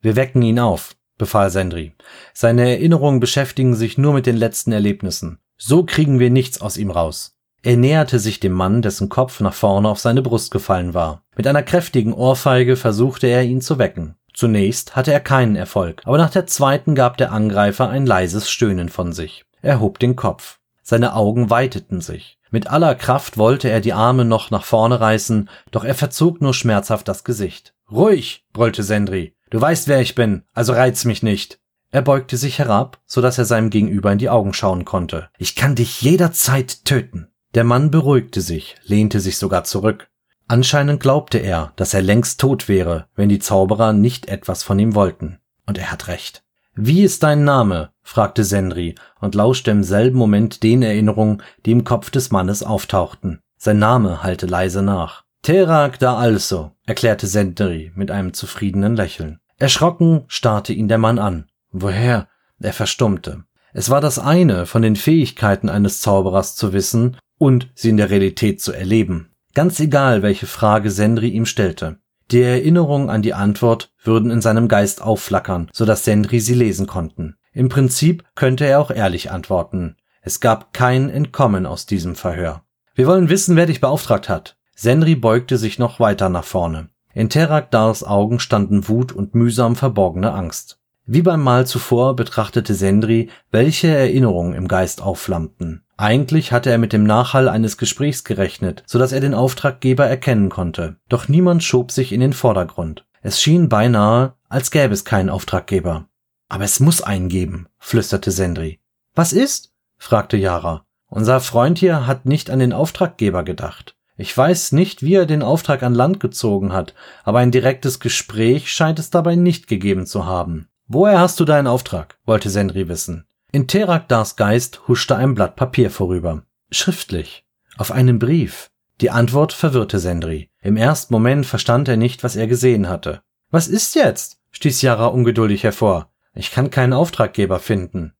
»Wir wecken ihn auf«, befahl Sendri. »Seine Erinnerungen beschäftigen sich nur mit den letzten Erlebnissen. So kriegen wir nichts aus ihm raus. Er näherte sich dem Mann, dessen Kopf nach vorne auf seine Brust gefallen war. Mit einer kräftigen Ohrfeige versuchte er, ihn zu wecken. Zunächst hatte er keinen Erfolg, aber nach der zweiten gab der Angreifer ein leises Stöhnen von sich. Er hob den Kopf. Seine Augen weiteten sich. Mit aller Kraft wollte er die Arme noch nach vorne reißen, doch er verzog nur schmerzhaft das Gesicht. »Ruhig«, brüllte Sendri. »Du weißt, wer ich bin, also reiz mich nicht.« Er beugte sich herab, sodass er seinem Gegenüber in die Augen schauen konnte. »Ich kann dich jederzeit töten.« Der Mann beruhigte sich, lehnte sich sogar zurück. Anscheinend glaubte er, dass er längst tot wäre, wenn die Zauberer nicht etwas von ihm wollten. Und er hat recht. »Wie ist dein Name?« fragte Sendri und lauschte im selben Moment den Erinnerungen, die im Kopf des Mannes auftauchten. Sein Name hallte leise nach. »Terakdar also«, erklärte Sendri mit einem zufriedenen Lächeln. Erschrocken starrte ihn der Mann an. »Woher?« Er verstummte. Es war das eine, von den Fähigkeiten eines Zauberers zu wissen und sie in der Realität zu erleben. Ganz egal, welche Frage Sendri ihm stellte. Die Erinnerungen an die Antwort würden in seinem Geist aufflackern, sodass Sendri sie lesen konnten. Im Prinzip könnte er auch ehrlich antworten. Es gab kein Entkommen aus diesem Verhör. »Wir wollen wissen, wer dich beauftragt hat.« Sendri beugte sich noch weiter nach vorne. In Terakdars Augen standen Wut und mühsam verborgene Angst. Wie beim Mal zuvor betrachtete Sendri, welche Erinnerungen im Geist aufflammten. Eigentlich hatte er mit dem Nachhall eines Gesprächs gerechnet, sodass er den Auftraggeber erkennen konnte. Doch niemand schob sich in den Vordergrund. Es schien beinahe, als gäbe es keinen Auftraggeber. »Aber es muss einen geben«, flüsterte Sendri. »Was ist?« fragte Yara. »Unser Freund hier hat nicht an den Auftraggeber gedacht. Ich weiß nicht, wie er den Auftrag an Land gezogen hat, aber ein direktes Gespräch scheint es dabei nicht gegeben zu haben.« »Woher hast du deinen Auftrag?« wollte Sendri wissen. In Terakdars Geist huschte ein Blatt Papier vorüber. Schriftlich. Auf einem Brief. Die Antwort verwirrte Sendri. Im ersten Moment verstand er nicht, was er gesehen hatte. »Was ist jetzt?« stieß Yara ungeduldig hervor. »Ich kann keinen Auftraggeber finden.«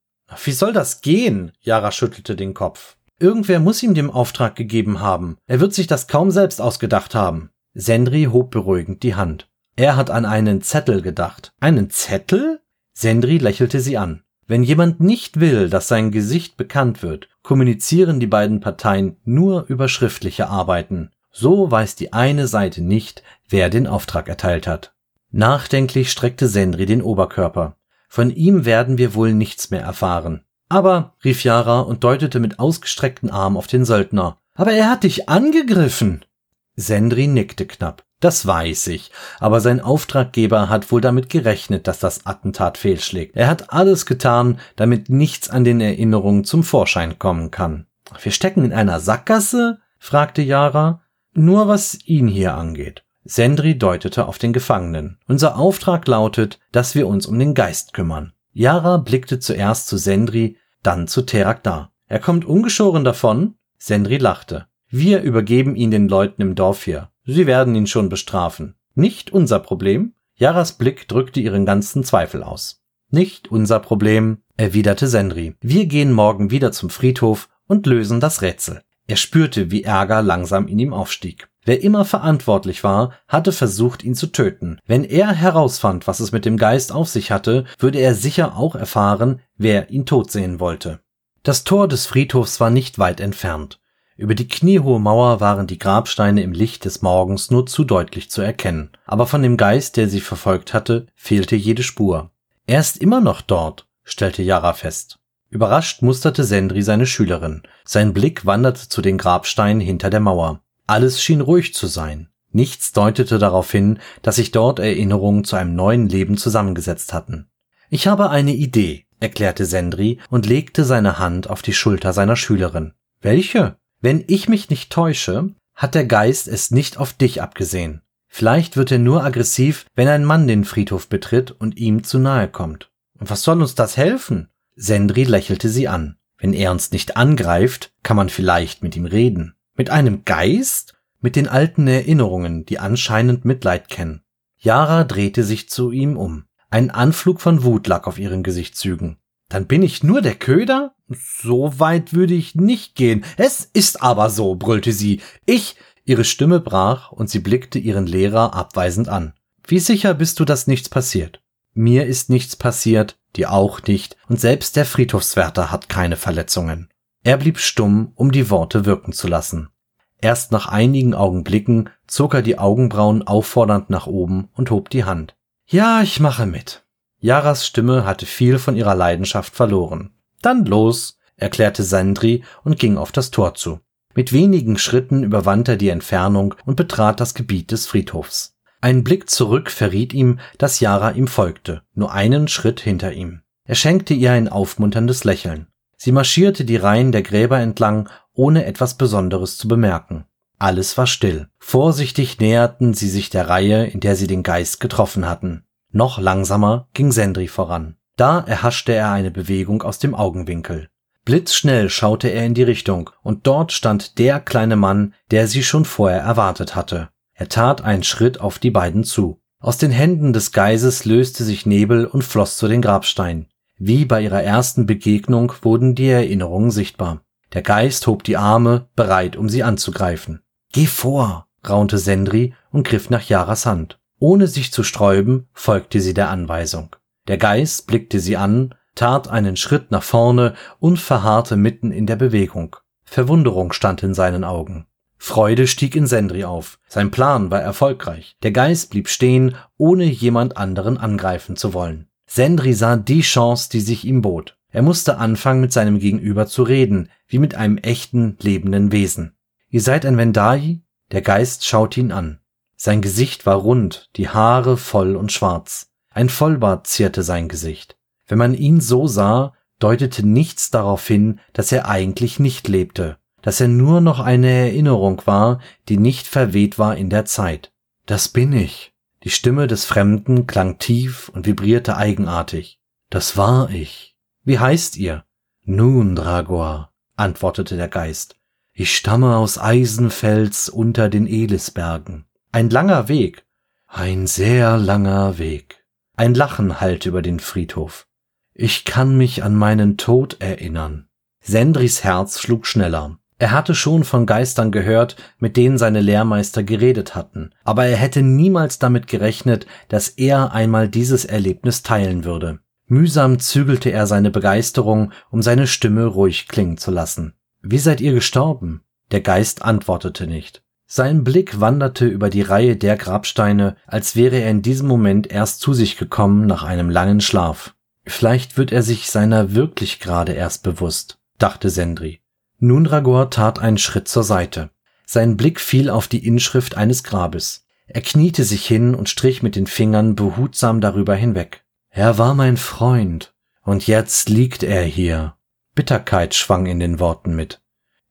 »Wie soll das gehen?« Yara schüttelte den Kopf. »Irgendwer muss ihm den Auftrag gegeben haben. Er wird sich das kaum selbst ausgedacht haben.« Sendri hob beruhigend die Hand. Er hat an einen Zettel gedacht. Einen Zettel? Sendri lächelte sie an. Wenn jemand nicht will, dass sein Gesicht bekannt wird, kommunizieren die beiden Parteien nur über schriftliche Arbeiten. So weiß die eine Seite nicht, wer den Auftrag erteilt hat. Nachdenklich streckte Sendri den Oberkörper. Von ihm werden wir wohl nichts mehr erfahren. Aber, rief Yara und deutete mit ausgestreckten Armen auf den Söldner. Aber er hat dich angegriffen! Sendri nickte knapp. Das weiß ich, aber sein Auftraggeber hat wohl damit gerechnet, dass das Attentat fehlschlägt. Er hat alles getan, damit nichts an den Erinnerungen zum Vorschein kommen kann. »Wir stecken in einer Sackgasse?« fragte Yara. »Nur was ihn hier angeht.« Sendri deutete auf den Gefangenen. »Unser Auftrag lautet, dass wir uns um den Geist kümmern.« Yara blickte zuerst zu Sendri, dann zu Terakdar. »Er kommt ungeschoren davon?« Sendri lachte. »Wir übergeben ihn den Leuten im Dorf hier. Sie werden ihn schon bestrafen. Nicht unser Problem.« Yaras Blick drückte ihren ganzen Zweifel aus. »Nicht unser Problem«, erwiderte Sendri. »Wir gehen morgen wieder zum Friedhof und lösen das Rätsel.« Er spürte, wie Ärger langsam in ihm aufstieg. Wer immer verantwortlich war, hatte versucht, ihn zu töten. Wenn er herausfand, was es mit dem Geist auf sich hatte, würde er sicher auch erfahren, wer ihn tot sehen wollte. Das Tor des Friedhofs war nicht weit entfernt. Über die kniehohe Mauer waren die Grabsteine im Licht des Morgens nur zu deutlich zu erkennen. Aber von dem Geist, der sie verfolgt hatte, fehlte jede Spur. »Er ist immer noch dort«, stellte Yara fest. Überrascht musterte Sendri seine Schülerin. Sein Blick wanderte zu den Grabsteinen hinter der Mauer. Alles schien ruhig zu sein. Nichts deutete darauf hin, dass sich dort Erinnerungen zu einem neuen Leben zusammengesetzt hatten. »Ich habe eine Idee«, erklärte Sendri und legte seine Hand auf die Schulter seiner Schülerin. »Welche?« »Wenn ich mich nicht täusche, hat der Geist es nicht auf dich abgesehen. Vielleicht wird er nur aggressiv, wenn ein Mann den Friedhof betritt und ihm zu nahe kommt.« »Und was soll uns das helfen?« Sendri lächelte sie an. »Wenn er uns nicht angreift, kann man vielleicht mit ihm reden.« »Mit einem Geist?« »Mit den alten Erinnerungen, die anscheinend Mitleid kennen.« Yara drehte sich zu ihm um. Ein Anflug von Wut lag auf ihren Gesichtszügen. »Dann bin ich nur der Köder? So weit würde ich nicht gehen. Es ist aber so«, brüllte sie. Ihre Stimme brach und sie blickte ihren Lehrer abweisend an. »Wie sicher bist du, dass nichts passiert?« »Mir ist nichts passiert, dir auch nicht, und selbst der Friedhofswärter hat keine Verletzungen.« Er blieb stumm, um die Worte wirken zu lassen. Erst nach einigen Augenblicken zog er die Augenbrauen auffordernd nach oben und hob die Hand. »Ja, ich mache mit.« Yaras Stimme hatte viel von ihrer Leidenschaft verloren. »Dann los«, erklärte Sendri und ging auf das Tor zu. Mit wenigen Schritten überwand er die Entfernung und betrat das Gebiet des Friedhofs. Ein Blick zurück verriet ihm, dass Yara ihm folgte, nur einen Schritt hinter ihm. Er schenkte ihr ein aufmunterndes Lächeln. Sie marschierte die Reihen der Gräber entlang, ohne etwas Besonderes zu bemerken. Alles war still. Vorsichtig näherten sie sich der Reihe, in der sie den Geist getroffen hatten. Noch langsamer ging Sendri voran. Da erhaschte er eine Bewegung aus dem Augenwinkel. Blitzschnell schaute er in die Richtung, und dort stand der kleine Mann, der sie schon vorher erwartet hatte. Er tat einen Schritt auf die beiden zu. Aus den Händen des Geises löste sich Nebel und floss zu den Grabsteinen. Wie bei ihrer ersten Begegnung wurden die Erinnerungen sichtbar. Der Geist hob die Arme, bereit, um sie anzugreifen. »Geh vor«, raunte Sendri und griff nach Yaras Hand. Ohne sich zu sträuben, folgte sie der Anweisung. Der Geist blickte sie an, tat einen Schritt nach vorne und verharrte mitten in der Bewegung. Verwunderung stand in seinen Augen. Freude stieg in Sendri auf. Sein Plan war erfolgreich. Der Geist blieb stehen, ohne jemand anderen angreifen zu wollen. Sendri sah die Chance, die sich ihm bot. Er musste anfangen, mit seinem Gegenüber zu reden, wie mit einem echten, lebenden Wesen. »Ihr seid ein Vendai?« Der Geist schaute ihn an. Sein Gesicht war rund, die Haare voll und schwarz. Ein Vollbart zierte sein Gesicht. Wenn man ihn so sah, deutete nichts darauf hin, dass er eigentlich nicht lebte, dass er nur noch eine Erinnerung war, die nicht verweht war in der Zeit. »Das bin ich.« Die Stimme des Fremden klang tief und vibrierte eigenartig. »Das war ich.« »Wie heißt ihr?« »Nun Dragoa«, antwortete der Geist. »Ich stamme aus Eisenfels unter den Edelsbergen.« »Ein langer Weg.« »Ein sehr langer Weg.« Ein Lachen hallte über den Friedhof. »Ich kann mich an meinen Tod erinnern.« Sendris Herz schlug schneller. Er hatte schon von Geistern gehört, mit denen seine Lehrmeister geredet hatten, aber er hätte niemals damit gerechnet, dass er einmal dieses Erlebnis teilen würde. Mühsam zügelte er seine Begeisterung, um seine Stimme ruhig klingen zu lassen. »Wie seid ihr gestorben?« Der Geist antwortete nicht. Sein Blick wanderte über die Reihe der Grabsteine, als wäre er in diesem Moment erst zu sich gekommen nach einem langen Schlaf. »Vielleicht wird er sich seiner wirklich gerade erst bewusst«, dachte Sendri. Nun Dragoa tat einen Schritt zur Seite. Sein Blick fiel auf die Inschrift eines Grabes. Er kniete sich hin und strich mit den Fingern behutsam darüber hinweg. »Er war mein Freund, und jetzt liegt er hier.« Bitterkeit schwang in den Worten mit.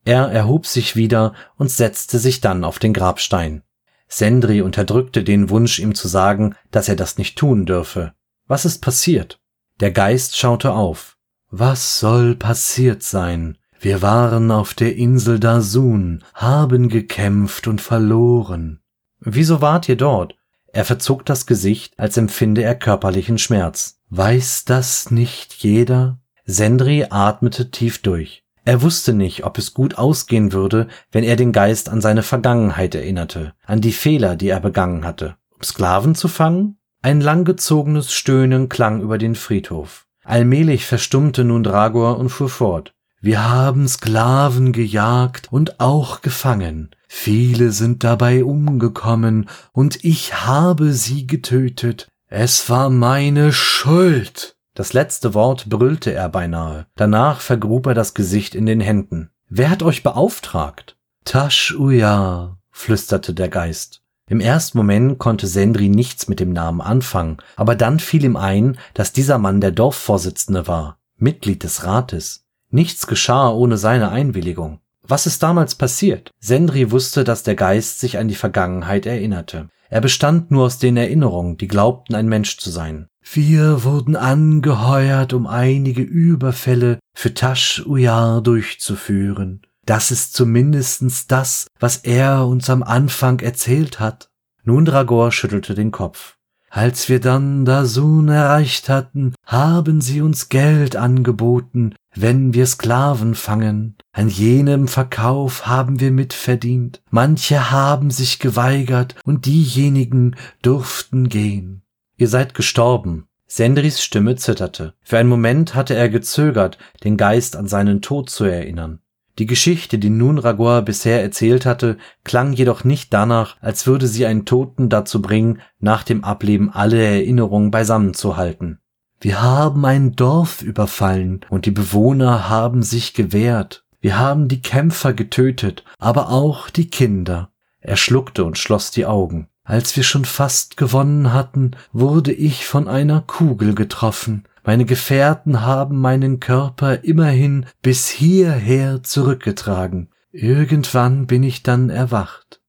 Er erhob sich wieder und setzte sich dann auf den Grabstein. Sendri unterdrückte den Wunsch, ihm zu sagen, dass er das nicht tun dürfe. »Was ist passiert?« Der Geist schaute auf. »Was soll passiert sein? Wir waren auf der Insel Dasun, haben gekämpft und verloren.« »Wieso wart ihr dort?« Er verzog das Gesicht, als empfinde er körperlichen Schmerz. »Weiß das nicht jeder?« Sendri atmete tief durch. Er wusste nicht, ob es gut ausgehen würde, wenn er den Geist an seine Vergangenheit erinnerte, an die Fehler, die er begangen hatte. Um Sklaven zu fangen? Ein langgezogenes Stöhnen klang über den Friedhof. Allmählich verstummte nun Dragoa und fuhr fort. »Wir haben Sklaven gejagt und auch gefangen. Viele sind dabei umgekommen und ich habe sie getötet. Es war meine Schuld.« Das letzte Wort brüllte er beinahe. Danach vergrub er das Gesicht in den Händen. »Wer hat euch beauftragt?« »Tash Uyar«, flüsterte der Geist. Im ersten Moment konnte Sendri nichts mit dem Namen anfangen, aber dann fiel ihm ein, dass dieser Mann der Dorfvorsitzende war, Mitglied des Rates. Nichts geschah ohne seine Einwilligung. Was ist damals passiert? Sendri wusste, dass der Geist sich an die Vergangenheit erinnerte. Er bestand nur aus den Erinnerungen, die glaubten, ein Mensch zu sein. »Wir wurden angeheuert, um einige Überfälle für Tash Uyar durchzuführen. Das ist zumindest das, was er uns am Anfang erzählt hat.« Nun Dragoa schüttelte den Kopf. »Als wir dann Dasun erreicht hatten, haben sie uns Geld angeboten, wenn wir Sklaven fangen. An jenem Verkauf haben wir mitverdient. Manche haben sich geweigert und diejenigen durften gehen.« »Ihr seid gestorben.« Sendris Stimme zitterte. Für einen Moment hatte er gezögert, den Geist an seinen Tod zu erinnern. Die Geschichte, die Nun Dragoa bisher erzählt hatte, klang jedoch nicht danach, als würde sie einen Toten dazu bringen, nach dem Ableben alle Erinnerungen beisammen zu halten. Wir haben ein Dorf überfallen und die Bewohner haben sich gewehrt. Wir haben die Kämpfer getötet, aber auch die Kinder. Er schluckte und schloss die Augen. Als wir schon fast gewonnen hatten, wurde ich von einer Kugel getroffen. Meine Gefährten haben meinen Körper immerhin bis hierher zurückgetragen. Irgendwann bin ich dann erwacht.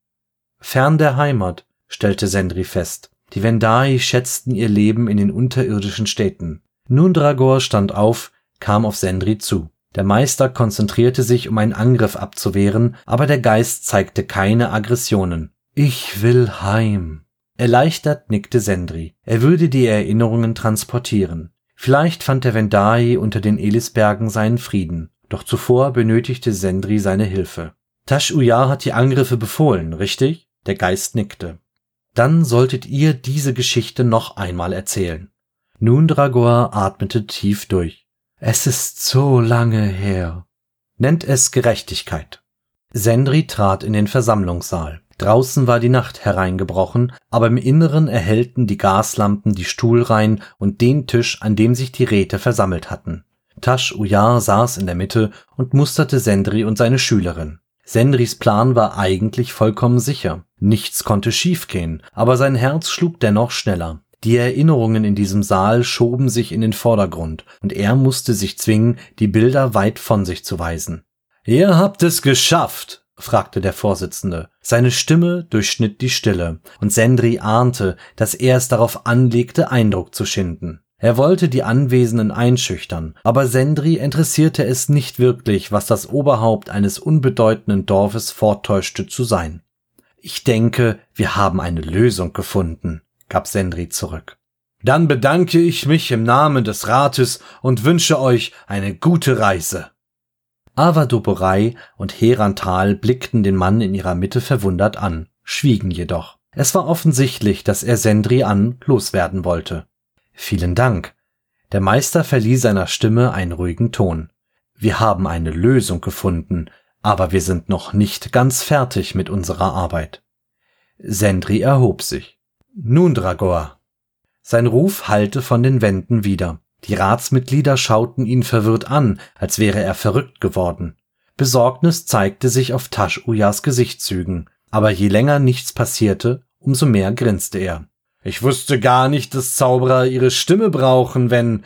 Fern der Heimat, stellte Sendri fest. Die Vendai schätzten ihr Leben in den unterirdischen Städten. Nun Dragoa stand auf, kam auf Sendri zu. Der Meister konzentrierte sich, um einen Angriff abzuwehren, aber der Geist zeigte keine Aggressionen. »Ich will heim«, erleichtert nickte Sendri. Er würde die Erinnerungen transportieren. Vielleicht fand der Vendai unter den Elisbergen seinen Frieden, doch zuvor benötigte Sendri seine Hilfe. Tash Uyar hat die Angriffe befohlen, richtig? Der Geist nickte. Dann solltet ihr diese Geschichte noch einmal erzählen. Nun Dragoa atmete tief durch. Es ist so lange her. Nennt es Gerechtigkeit. Sendri trat in den Versammlungssaal. Draußen war die Nacht hereingebrochen, aber im Inneren erhellten die Gaslampen die Stuhlreihen und den Tisch, an dem sich die Räte versammelt hatten. Tash Uyar saß in der Mitte und musterte Sendri und seine Schülerin. Sendris Plan war eigentlich vollkommen sicher. Nichts konnte schiefgehen, aber sein Herz schlug dennoch schneller. Die Erinnerungen in diesem Saal schoben sich in den Vordergrund und er musste sich zwingen, die Bilder weit von sich zu weisen. »Ihr habt es geschafft!« fragte der Vorsitzende. Seine Stimme durchschnitt die Stille, und Sendri ahnte, dass er es darauf anlegte, Eindruck zu schinden. Er wollte die Anwesenden einschüchtern, aber Sendri interessierte es nicht wirklich, was das Oberhaupt eines unbedeutenden Dorfes vortäuschte zu sein. »Ich denke, wir haben eine Lösung gefunden«, gab Sendri zurück. »Dann bedanke ich mich im Namen des Rates und wünsche euch eine gute Reise.« Ava Doborei und Heran Tal blickten den Mann in ihrer Mitte verwundert an, schwiegen jedoch. Es war offensichtlich, dass er Sendri an loswerden wollte. »Vielen Dank.« Der Meister verlieh seiner Stimme einen ruhigen Ton. »Wir haben eine Lösung gefunden, aber wir sind noch nicht ganz fertig mit unserer Arbeit.« Sendri erhob sich. »Nun, Dragoa.« Sein Ruf hallte von den Wänden wider. Die Ratsmitglieder schauten ihn verwirrt an, als wäre er verrückt geworden. Besorgnis zeigte sich auf Tash Uyars Gesichtszügen, aber je länger nichts passierte, umso mehr grinste er. »Ich wusste gar nicht, dass Zauberer ihre Stimme brauchen, wenn...«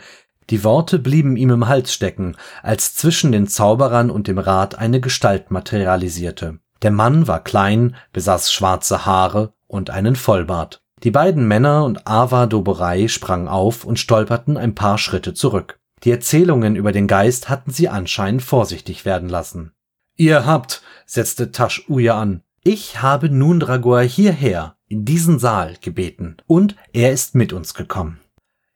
Die Worte blieben ihm im Hals stecken, als zwischen den Zauberern und dem Rat eine Gestalt materialisierte. Der Mann war klein, besaß schwarze Haare und einen Vollbart. Die beiden Männer und Ava Doborei sprangen auf und stolperten ein paar Schritte zurück. Die Erzählungen über den Geist hatten sie anscheinend vorsichtig werden lassen. »Ihr habt«, setzte Tash Uyar an, »ich habe Nun Dragoa hierher, in diesen Saal, gebeten, und er ist mit uns gekommen.«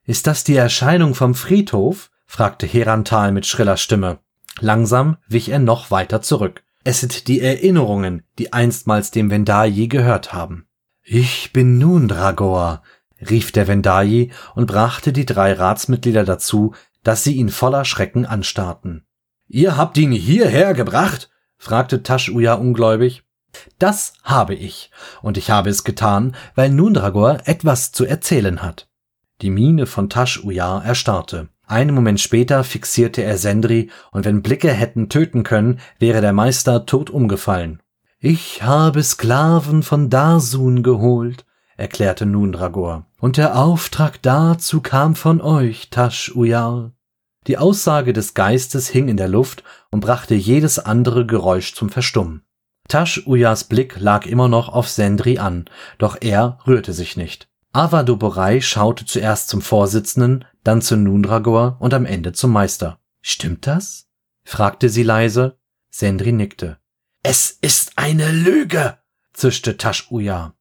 »Ist das die Erscheinung vom Friedhof?« fragte Heran Tal mit schriller Stimme. Langsam wich er noch weiter zurück. »Es sind die Erinnerungen, die einstmals dem Vendai je gehört haben.« »Ich bin Nun Dragoa«, rief der Vendai und brachte die drei Ratsmitglieder dazu, dass sie ihn voller Schrecken anstarrten. »Ihr habt ihn hierher gebracht?« fragte Tash Uyar ungläubig. »Das habe ich, und ich habe es getan, weil Nun Dragoa etwas zu erzählen hat.« Die Miene von Tash Uyar erstarrte. Einen Moment später fixierte er Sendri, und wenn Blicke hätten töten können, wäre der Meister tot umgefallen. »Ich habe Sklaven von Dasun geholt«, erklärte Nun Dragoa, »und der Auftrag dazu kam von euch, Tash Uyar.« Die Aussage des Geistes hing in der Luft und brachte jedes andere Geräusch zum Verstummen. Tash Uyars Blick lag immer noch auf Sendri an, doch er rührte sich nicht. Ava Doborei schaute zuerst zum Vorsitzenden, dann zu Nun Dragoa und am Ende zum Meister. »Stimmt das?« fragte sie leise. Sendri nickte. »Es ist eine Lüge«, zischte Tash Uyar.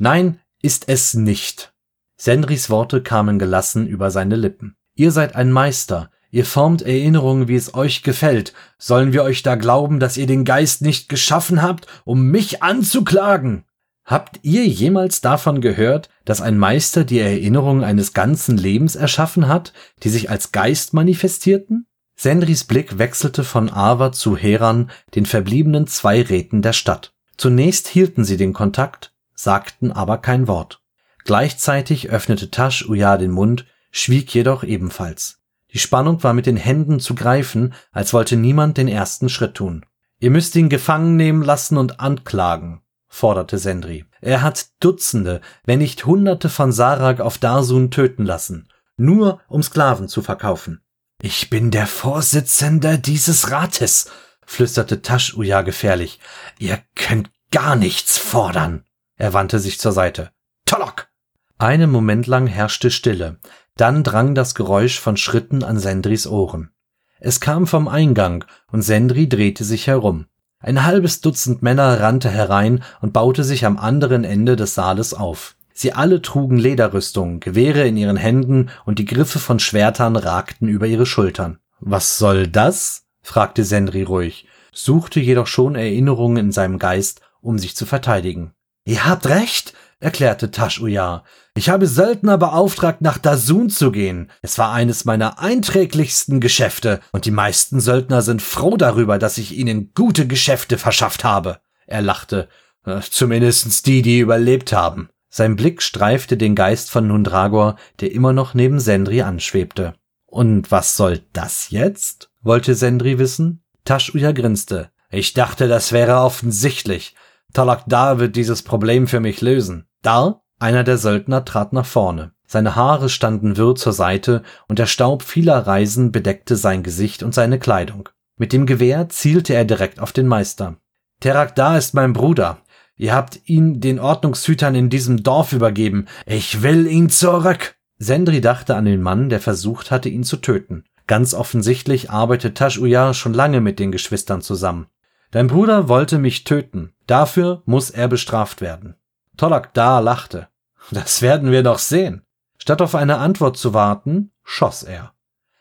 »Nein, ist es nicht.« Sendris Worte kamen gelassen über seine Lippen. »Ihr seid ein Meister, ihr formt Erinnerungen, wie es euch gefällt. Sollen wir euch da glauben, dass ihr den Geist nicht geschaffen habt, um mich anzuklagen?« »Habt ihr jemals davon gehört, dass ein Meister die Erinnerungen eines ganzen Lebens erschaffen hat, die sich als Geist manifestierten?« Sendris Blick wechselte von Ava zu Heran, den verbliebenen 2 Räten der Stadt. Zunächst hielten sie den Kontakt, sagten aber kein Wort. Gleichzeitig öffnete Tash Uyar den Mund, schwieg jedoch ebenfalls. Die Spannung war mit den Händen zu greifen, als wollte niemand den ersten Schritt tun. »Ihr müsst ihn gefangen nehmen lassen und anklagen«, forderte Sendri. »Er hat Dutzende, wenn nicht Hunderte von Sarag auf Dasun töten lassen, nur um Sklaven zu verkaufen.« »Ich bin der Vorsitzende dieses Rates«, flüsterte Tash Uyar gefährlich. »Ihr könnt gar nichts fordern.« Er wandte sich zur Seite. »Tolok!« Einen Moment lang herrschte Stille. Dann drang das Geräusch von Schritten an Sendris Ohren. Es kam vom Eingang, und Sendri drehte sich herum. Ein halbes Dutzend Männer rannte herein und baute sich am anderen Ende des Saales auf. Sie alle trugen Lederrüstungen, Gewehre in ihren Händen, und die Griffe von Schwertern ragten über ihre Schultern. »Was soll das?« fragte Sendri ruhig, suchte jedoch schon Erinnerungen in seinem Geist, um sich zu verteidigen. »Ihr habt recht«, erklärte Tash Uyar. »Ich habe Söldner beauftragt, nach Dasun zu gehen. Es war eines meiner einträglichsten Geschäfte, und die meisten Söldner sind froh darüber, dass ich ihnen gute Geschäfte verschafft habe.« Er lachte. »Zumindest die überlebt haben.« Sein Blick streifte den Geist von Nun Dragoa, der immer noch neben Sendri anschwebte. »Und was soll das jetzt?« wollte Sendri wissen. Tash Uyar grinste. »Ich dachte, das wäre offensichtlich. Tolokdar wird dieses Problem für mich lösen.« »Dar?« Einer der Söldner trat nach vorne. Seine Haare standen wirr zur Seite und der Staub vieler Reisen bedeckte sein Gesicht und seine Kleidung. Mit dem Gewehr zielte er direkt auf den Meister. »Terakdar ist mein Bruder. Ihr habt ihn den Ordnungshütern in diesem Dorf übergeben. Ich will ihn zurück!« Sendri dachte an den Mann, der versucht hatte, ihn zu töten. Ganz offensichtlich arbeitet Tash Uyar schon lange mit den Geschwistern zusammen. »Dein Bruder wollte mich töten. Dafür muss er bestraft werden.« Tolokdar lachte. »Das werden wir doch sehen.« Statt auf eine Antwort zu warten, schoss er.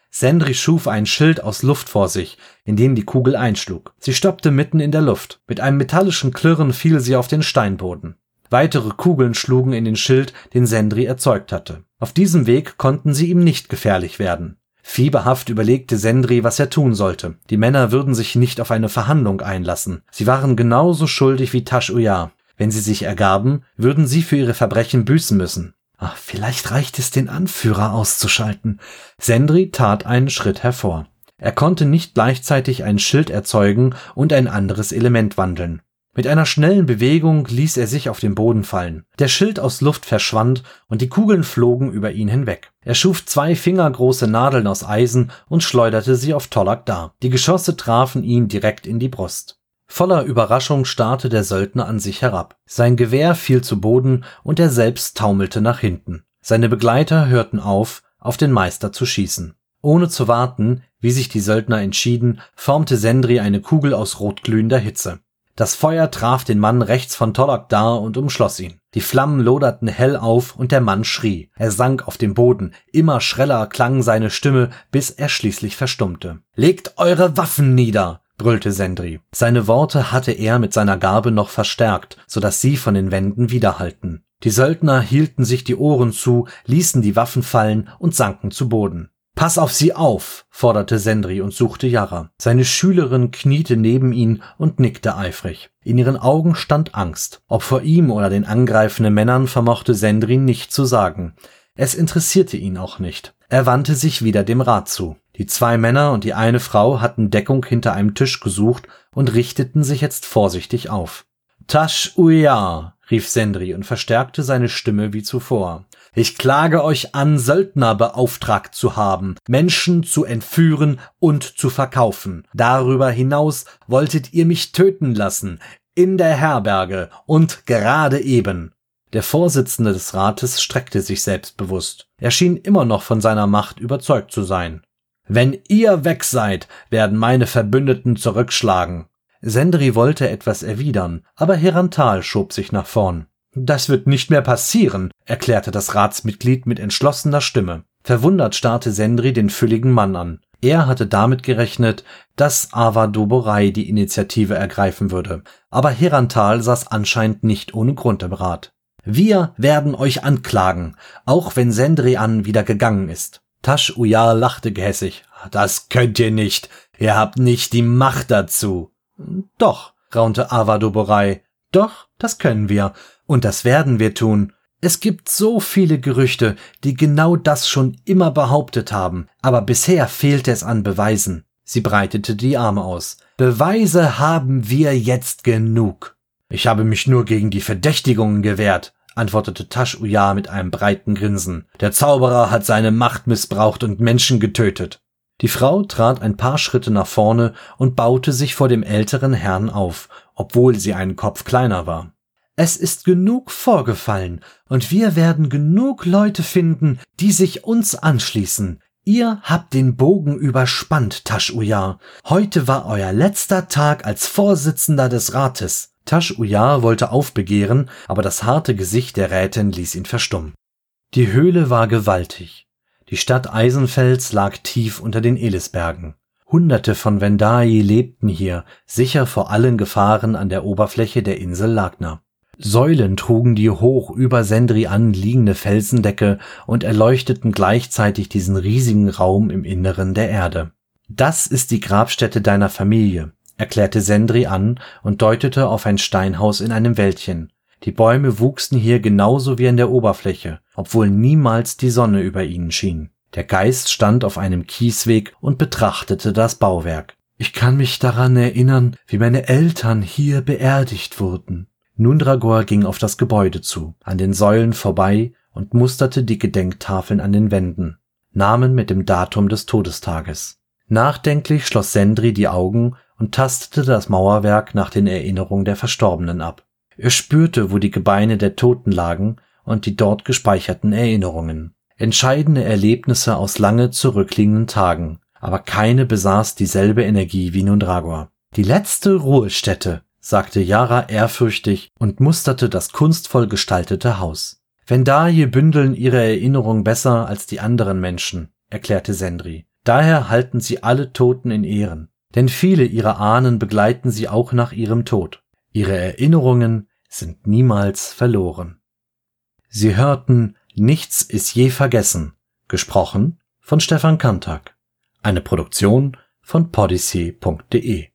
Sendri schuf ein Schild aus Luft vor sich, in dem die Kugel einschlug. Sie stoppte mitten in der Luft. Mit einem metallischen Klirren fiel sie auf den Steinboden. Weitere Kugeln schlugen in den Schild, den Sendri erzeugt hatte. Auf diesem Weg konnten sie ihm nicht gefährlich werden. Fieberhaft überlegte Sendri, was er tun sollte. Die Männer würden sich nicht auf eine Verhandlung einlassen. Sie waren genauso schuldig wie Tash Uyar. Wenn sie sich ergaben, würden sie für ihre Verbrechen büßen müssen. Ach, vielleicht reicht es, den Anführer auszuschalten. Sendri tat einen Schritt hervor. Er konnte nicht gleichzeitig ein Schild erzeugen und ein anderes Element wandeln. Mit einer schnellen Bewegung ließ er sich auf den Boden fallen. Der Schild aus Luft verschwand und die Kugeln flogen über ihn hinweg. Er schuf 2 fingergroße Nadeln aus Eisen und schleuderte sie auf Tolokdar. Die Geschosse trafen ihn direkt in die Brust. Voller Überraschung starrte der Söldner an sich herab. Sein Gewehr fiel zu Boden und er selbst taumelte nach hinten. Seine Begleiter hörten auf den Meister zu schießen. Ohne zu warten, wie sich die Söldner entschieden, formte Sendri eine Kugel aus rotglühender Hitze. Das Feuer traf den Mann rechts von Tolokdar und umschloss ihn. Die Flammen loderten hell auf und der Mann schrie. Er sank auf den Boden. Immer schreller klang seine Stimme, bis er schließlich verstummte. »Legt eure Waffen nieder!« brüllte Sendri. Seine Worte hatte er mit seiner Gabe noch verstärkt, sodass sie von den Wänden widerhallten. Die Söldner hielten sich die Ohren zu, ließen die Waffen fallen und sanken zu Boden. »Pass auf sie auf«, forderte Sendri und suchte Yara. Seine Schülerin kniete neben ihn und nickte eifrig. In ihren Augen stand Angst. Ob vor ihm oder den angreifenden Männern vermochte Sendri nicht zu sagen. Es interessierte ihn auch nicht. Er wandte sich wieder dem Rat zu. Die 2 Männer und die eine Frau hatten Deckung hinter einem Tisch gesucht und richteten sich jetzt vorsichtig auf. »Tash Uyar«, rief Sendri und verstärkte seine Stimme wie zuvor. »Ich klage euch an, Söldner beauftragt zu haben, Menschen zu entführen und zu verkaufen. Darüber hinaus wolltet ihr mich töten lassen, in der Herberge und gerade eben.« Der Vorsitzende des Rates streckte sich selbstbewusst. Er schien immer noch von seiner Macht überzeugt zu sein. »Wenn ihr weg seid, werden meine Verbündeten zurückschlagen.« Sendri wollte etwas erwidern, aber Heran Tal schob sich nach vorn. »Das wird nicht mehr passieren«, erklärte das Ratsmitglied mit entschlossener Stimme. Verwundert starrte Sendri den fülligen Mann an. Er hatte damit gerechnet, dass Ava Doborei die Initiative ergreifen würde, aber Heran Tal saß anscheinend nicht ohne Grund im Rat. »Wir werden euch anklagen, auch wenn Sendri wieder gegangen ist.« Tash Uyar lachte gehässig. »Das könnt ihr nicht. Ihr habt nicht die Macht dazu.« »Doch«, raunte Ava Doborei. »Doch, das können wir. Und das werden wir tun. Es gibt so viele Gerüchte, die genau das schon immer behauptet haben. Aber bisher fehlte es an Beweisen.« Sie breitete die Arme aus. »Beweise haben wir jetzt genug.« »Ich habe mich nur gegen die Verdächtigungen gewehrt«, antwortete Tash Uyar mit einem breiten Grinsen. »Der Zauberer hat seine Macht missbraucht und Menschen getötet.« Die Frau trat ein paar Schritte nach vorne und baute sich vor dem älteren Herrn auf, obwohl sie einen Kopf kleiner war. »Es ist genug vorgefallen, und wir werden genug Leute finden, die sich uns anschließen. Ihr habt den Bogen überspannt, Tash Uyar. Heute war euer letzter Tag als Vorsitzender des Rates.« Tash Uyar wollte aufbegehren, aber das harte Gesicht der Rätin ließ ihn verstummen. Die Höhle war gewaltig. Die Stadt Eisenfels lag tief unter den Elisbergen. Hunderte von Vendai lebten hier, sicher vor allen Gefahren an der Oberfläche der Insel Lagna. Säulen trugen die hoch über Sendrian liegende Felsendecke und erleuchteten gleichzeitig diesen riesigen Raum im Inneren der Erde. »Das ist die Grabstätte deiner Familie«, erklärte Sendrian und deutete auf ein Steinhaus in einem Wäldchen. Die Bäume wuchsen hier genauso wie an der Oberfläche, obwohl niemals die Sonne über ihnen schien. Der Geist stand auf einem Kiesweg und betrachtete das Bauwerk. »Ich kann mich daran erinnern, wie meine Eltern hier beerdigt wurden.« Nun Dragoa ging auf das Gebäude zu, an den Säulen vorbei und musterte die Gedenktafeln an den Wänden, Namen mit dem Datum des Todestages. Nachdenklich schloss Sendri die Augen und tastete das Mauerwerk nach den Erinnerungen der Verstorbenen ab. Er spürte, wo die Gebeine der Toten lagen und die dort gespeicherten Erinnerungen. Entscheidende Erlebnisse aus lange zurückliegenden Tagen, aber keine besaß dieselbe Energie wie Nun Dragoa. »Die letzte Ruhestätte«, sagte Yara ehrfürchtig und musterte das kunstvoll gestaltete Haus. »Vendai bündeln ihre Erinnerung besser als die anderen Menschen«, erklärte Sendri. »Daher halten sie alle Toten in Ehren, denn viele ihrer Ahnen begleiten sie auch nach ihrem Tod. Ihre Erinnerungen sind niemals verloren.« Sie hörten »Nichts ist je vergessen«, gesprochen von Stefan Kantak, eine Produktion von podyssey.de.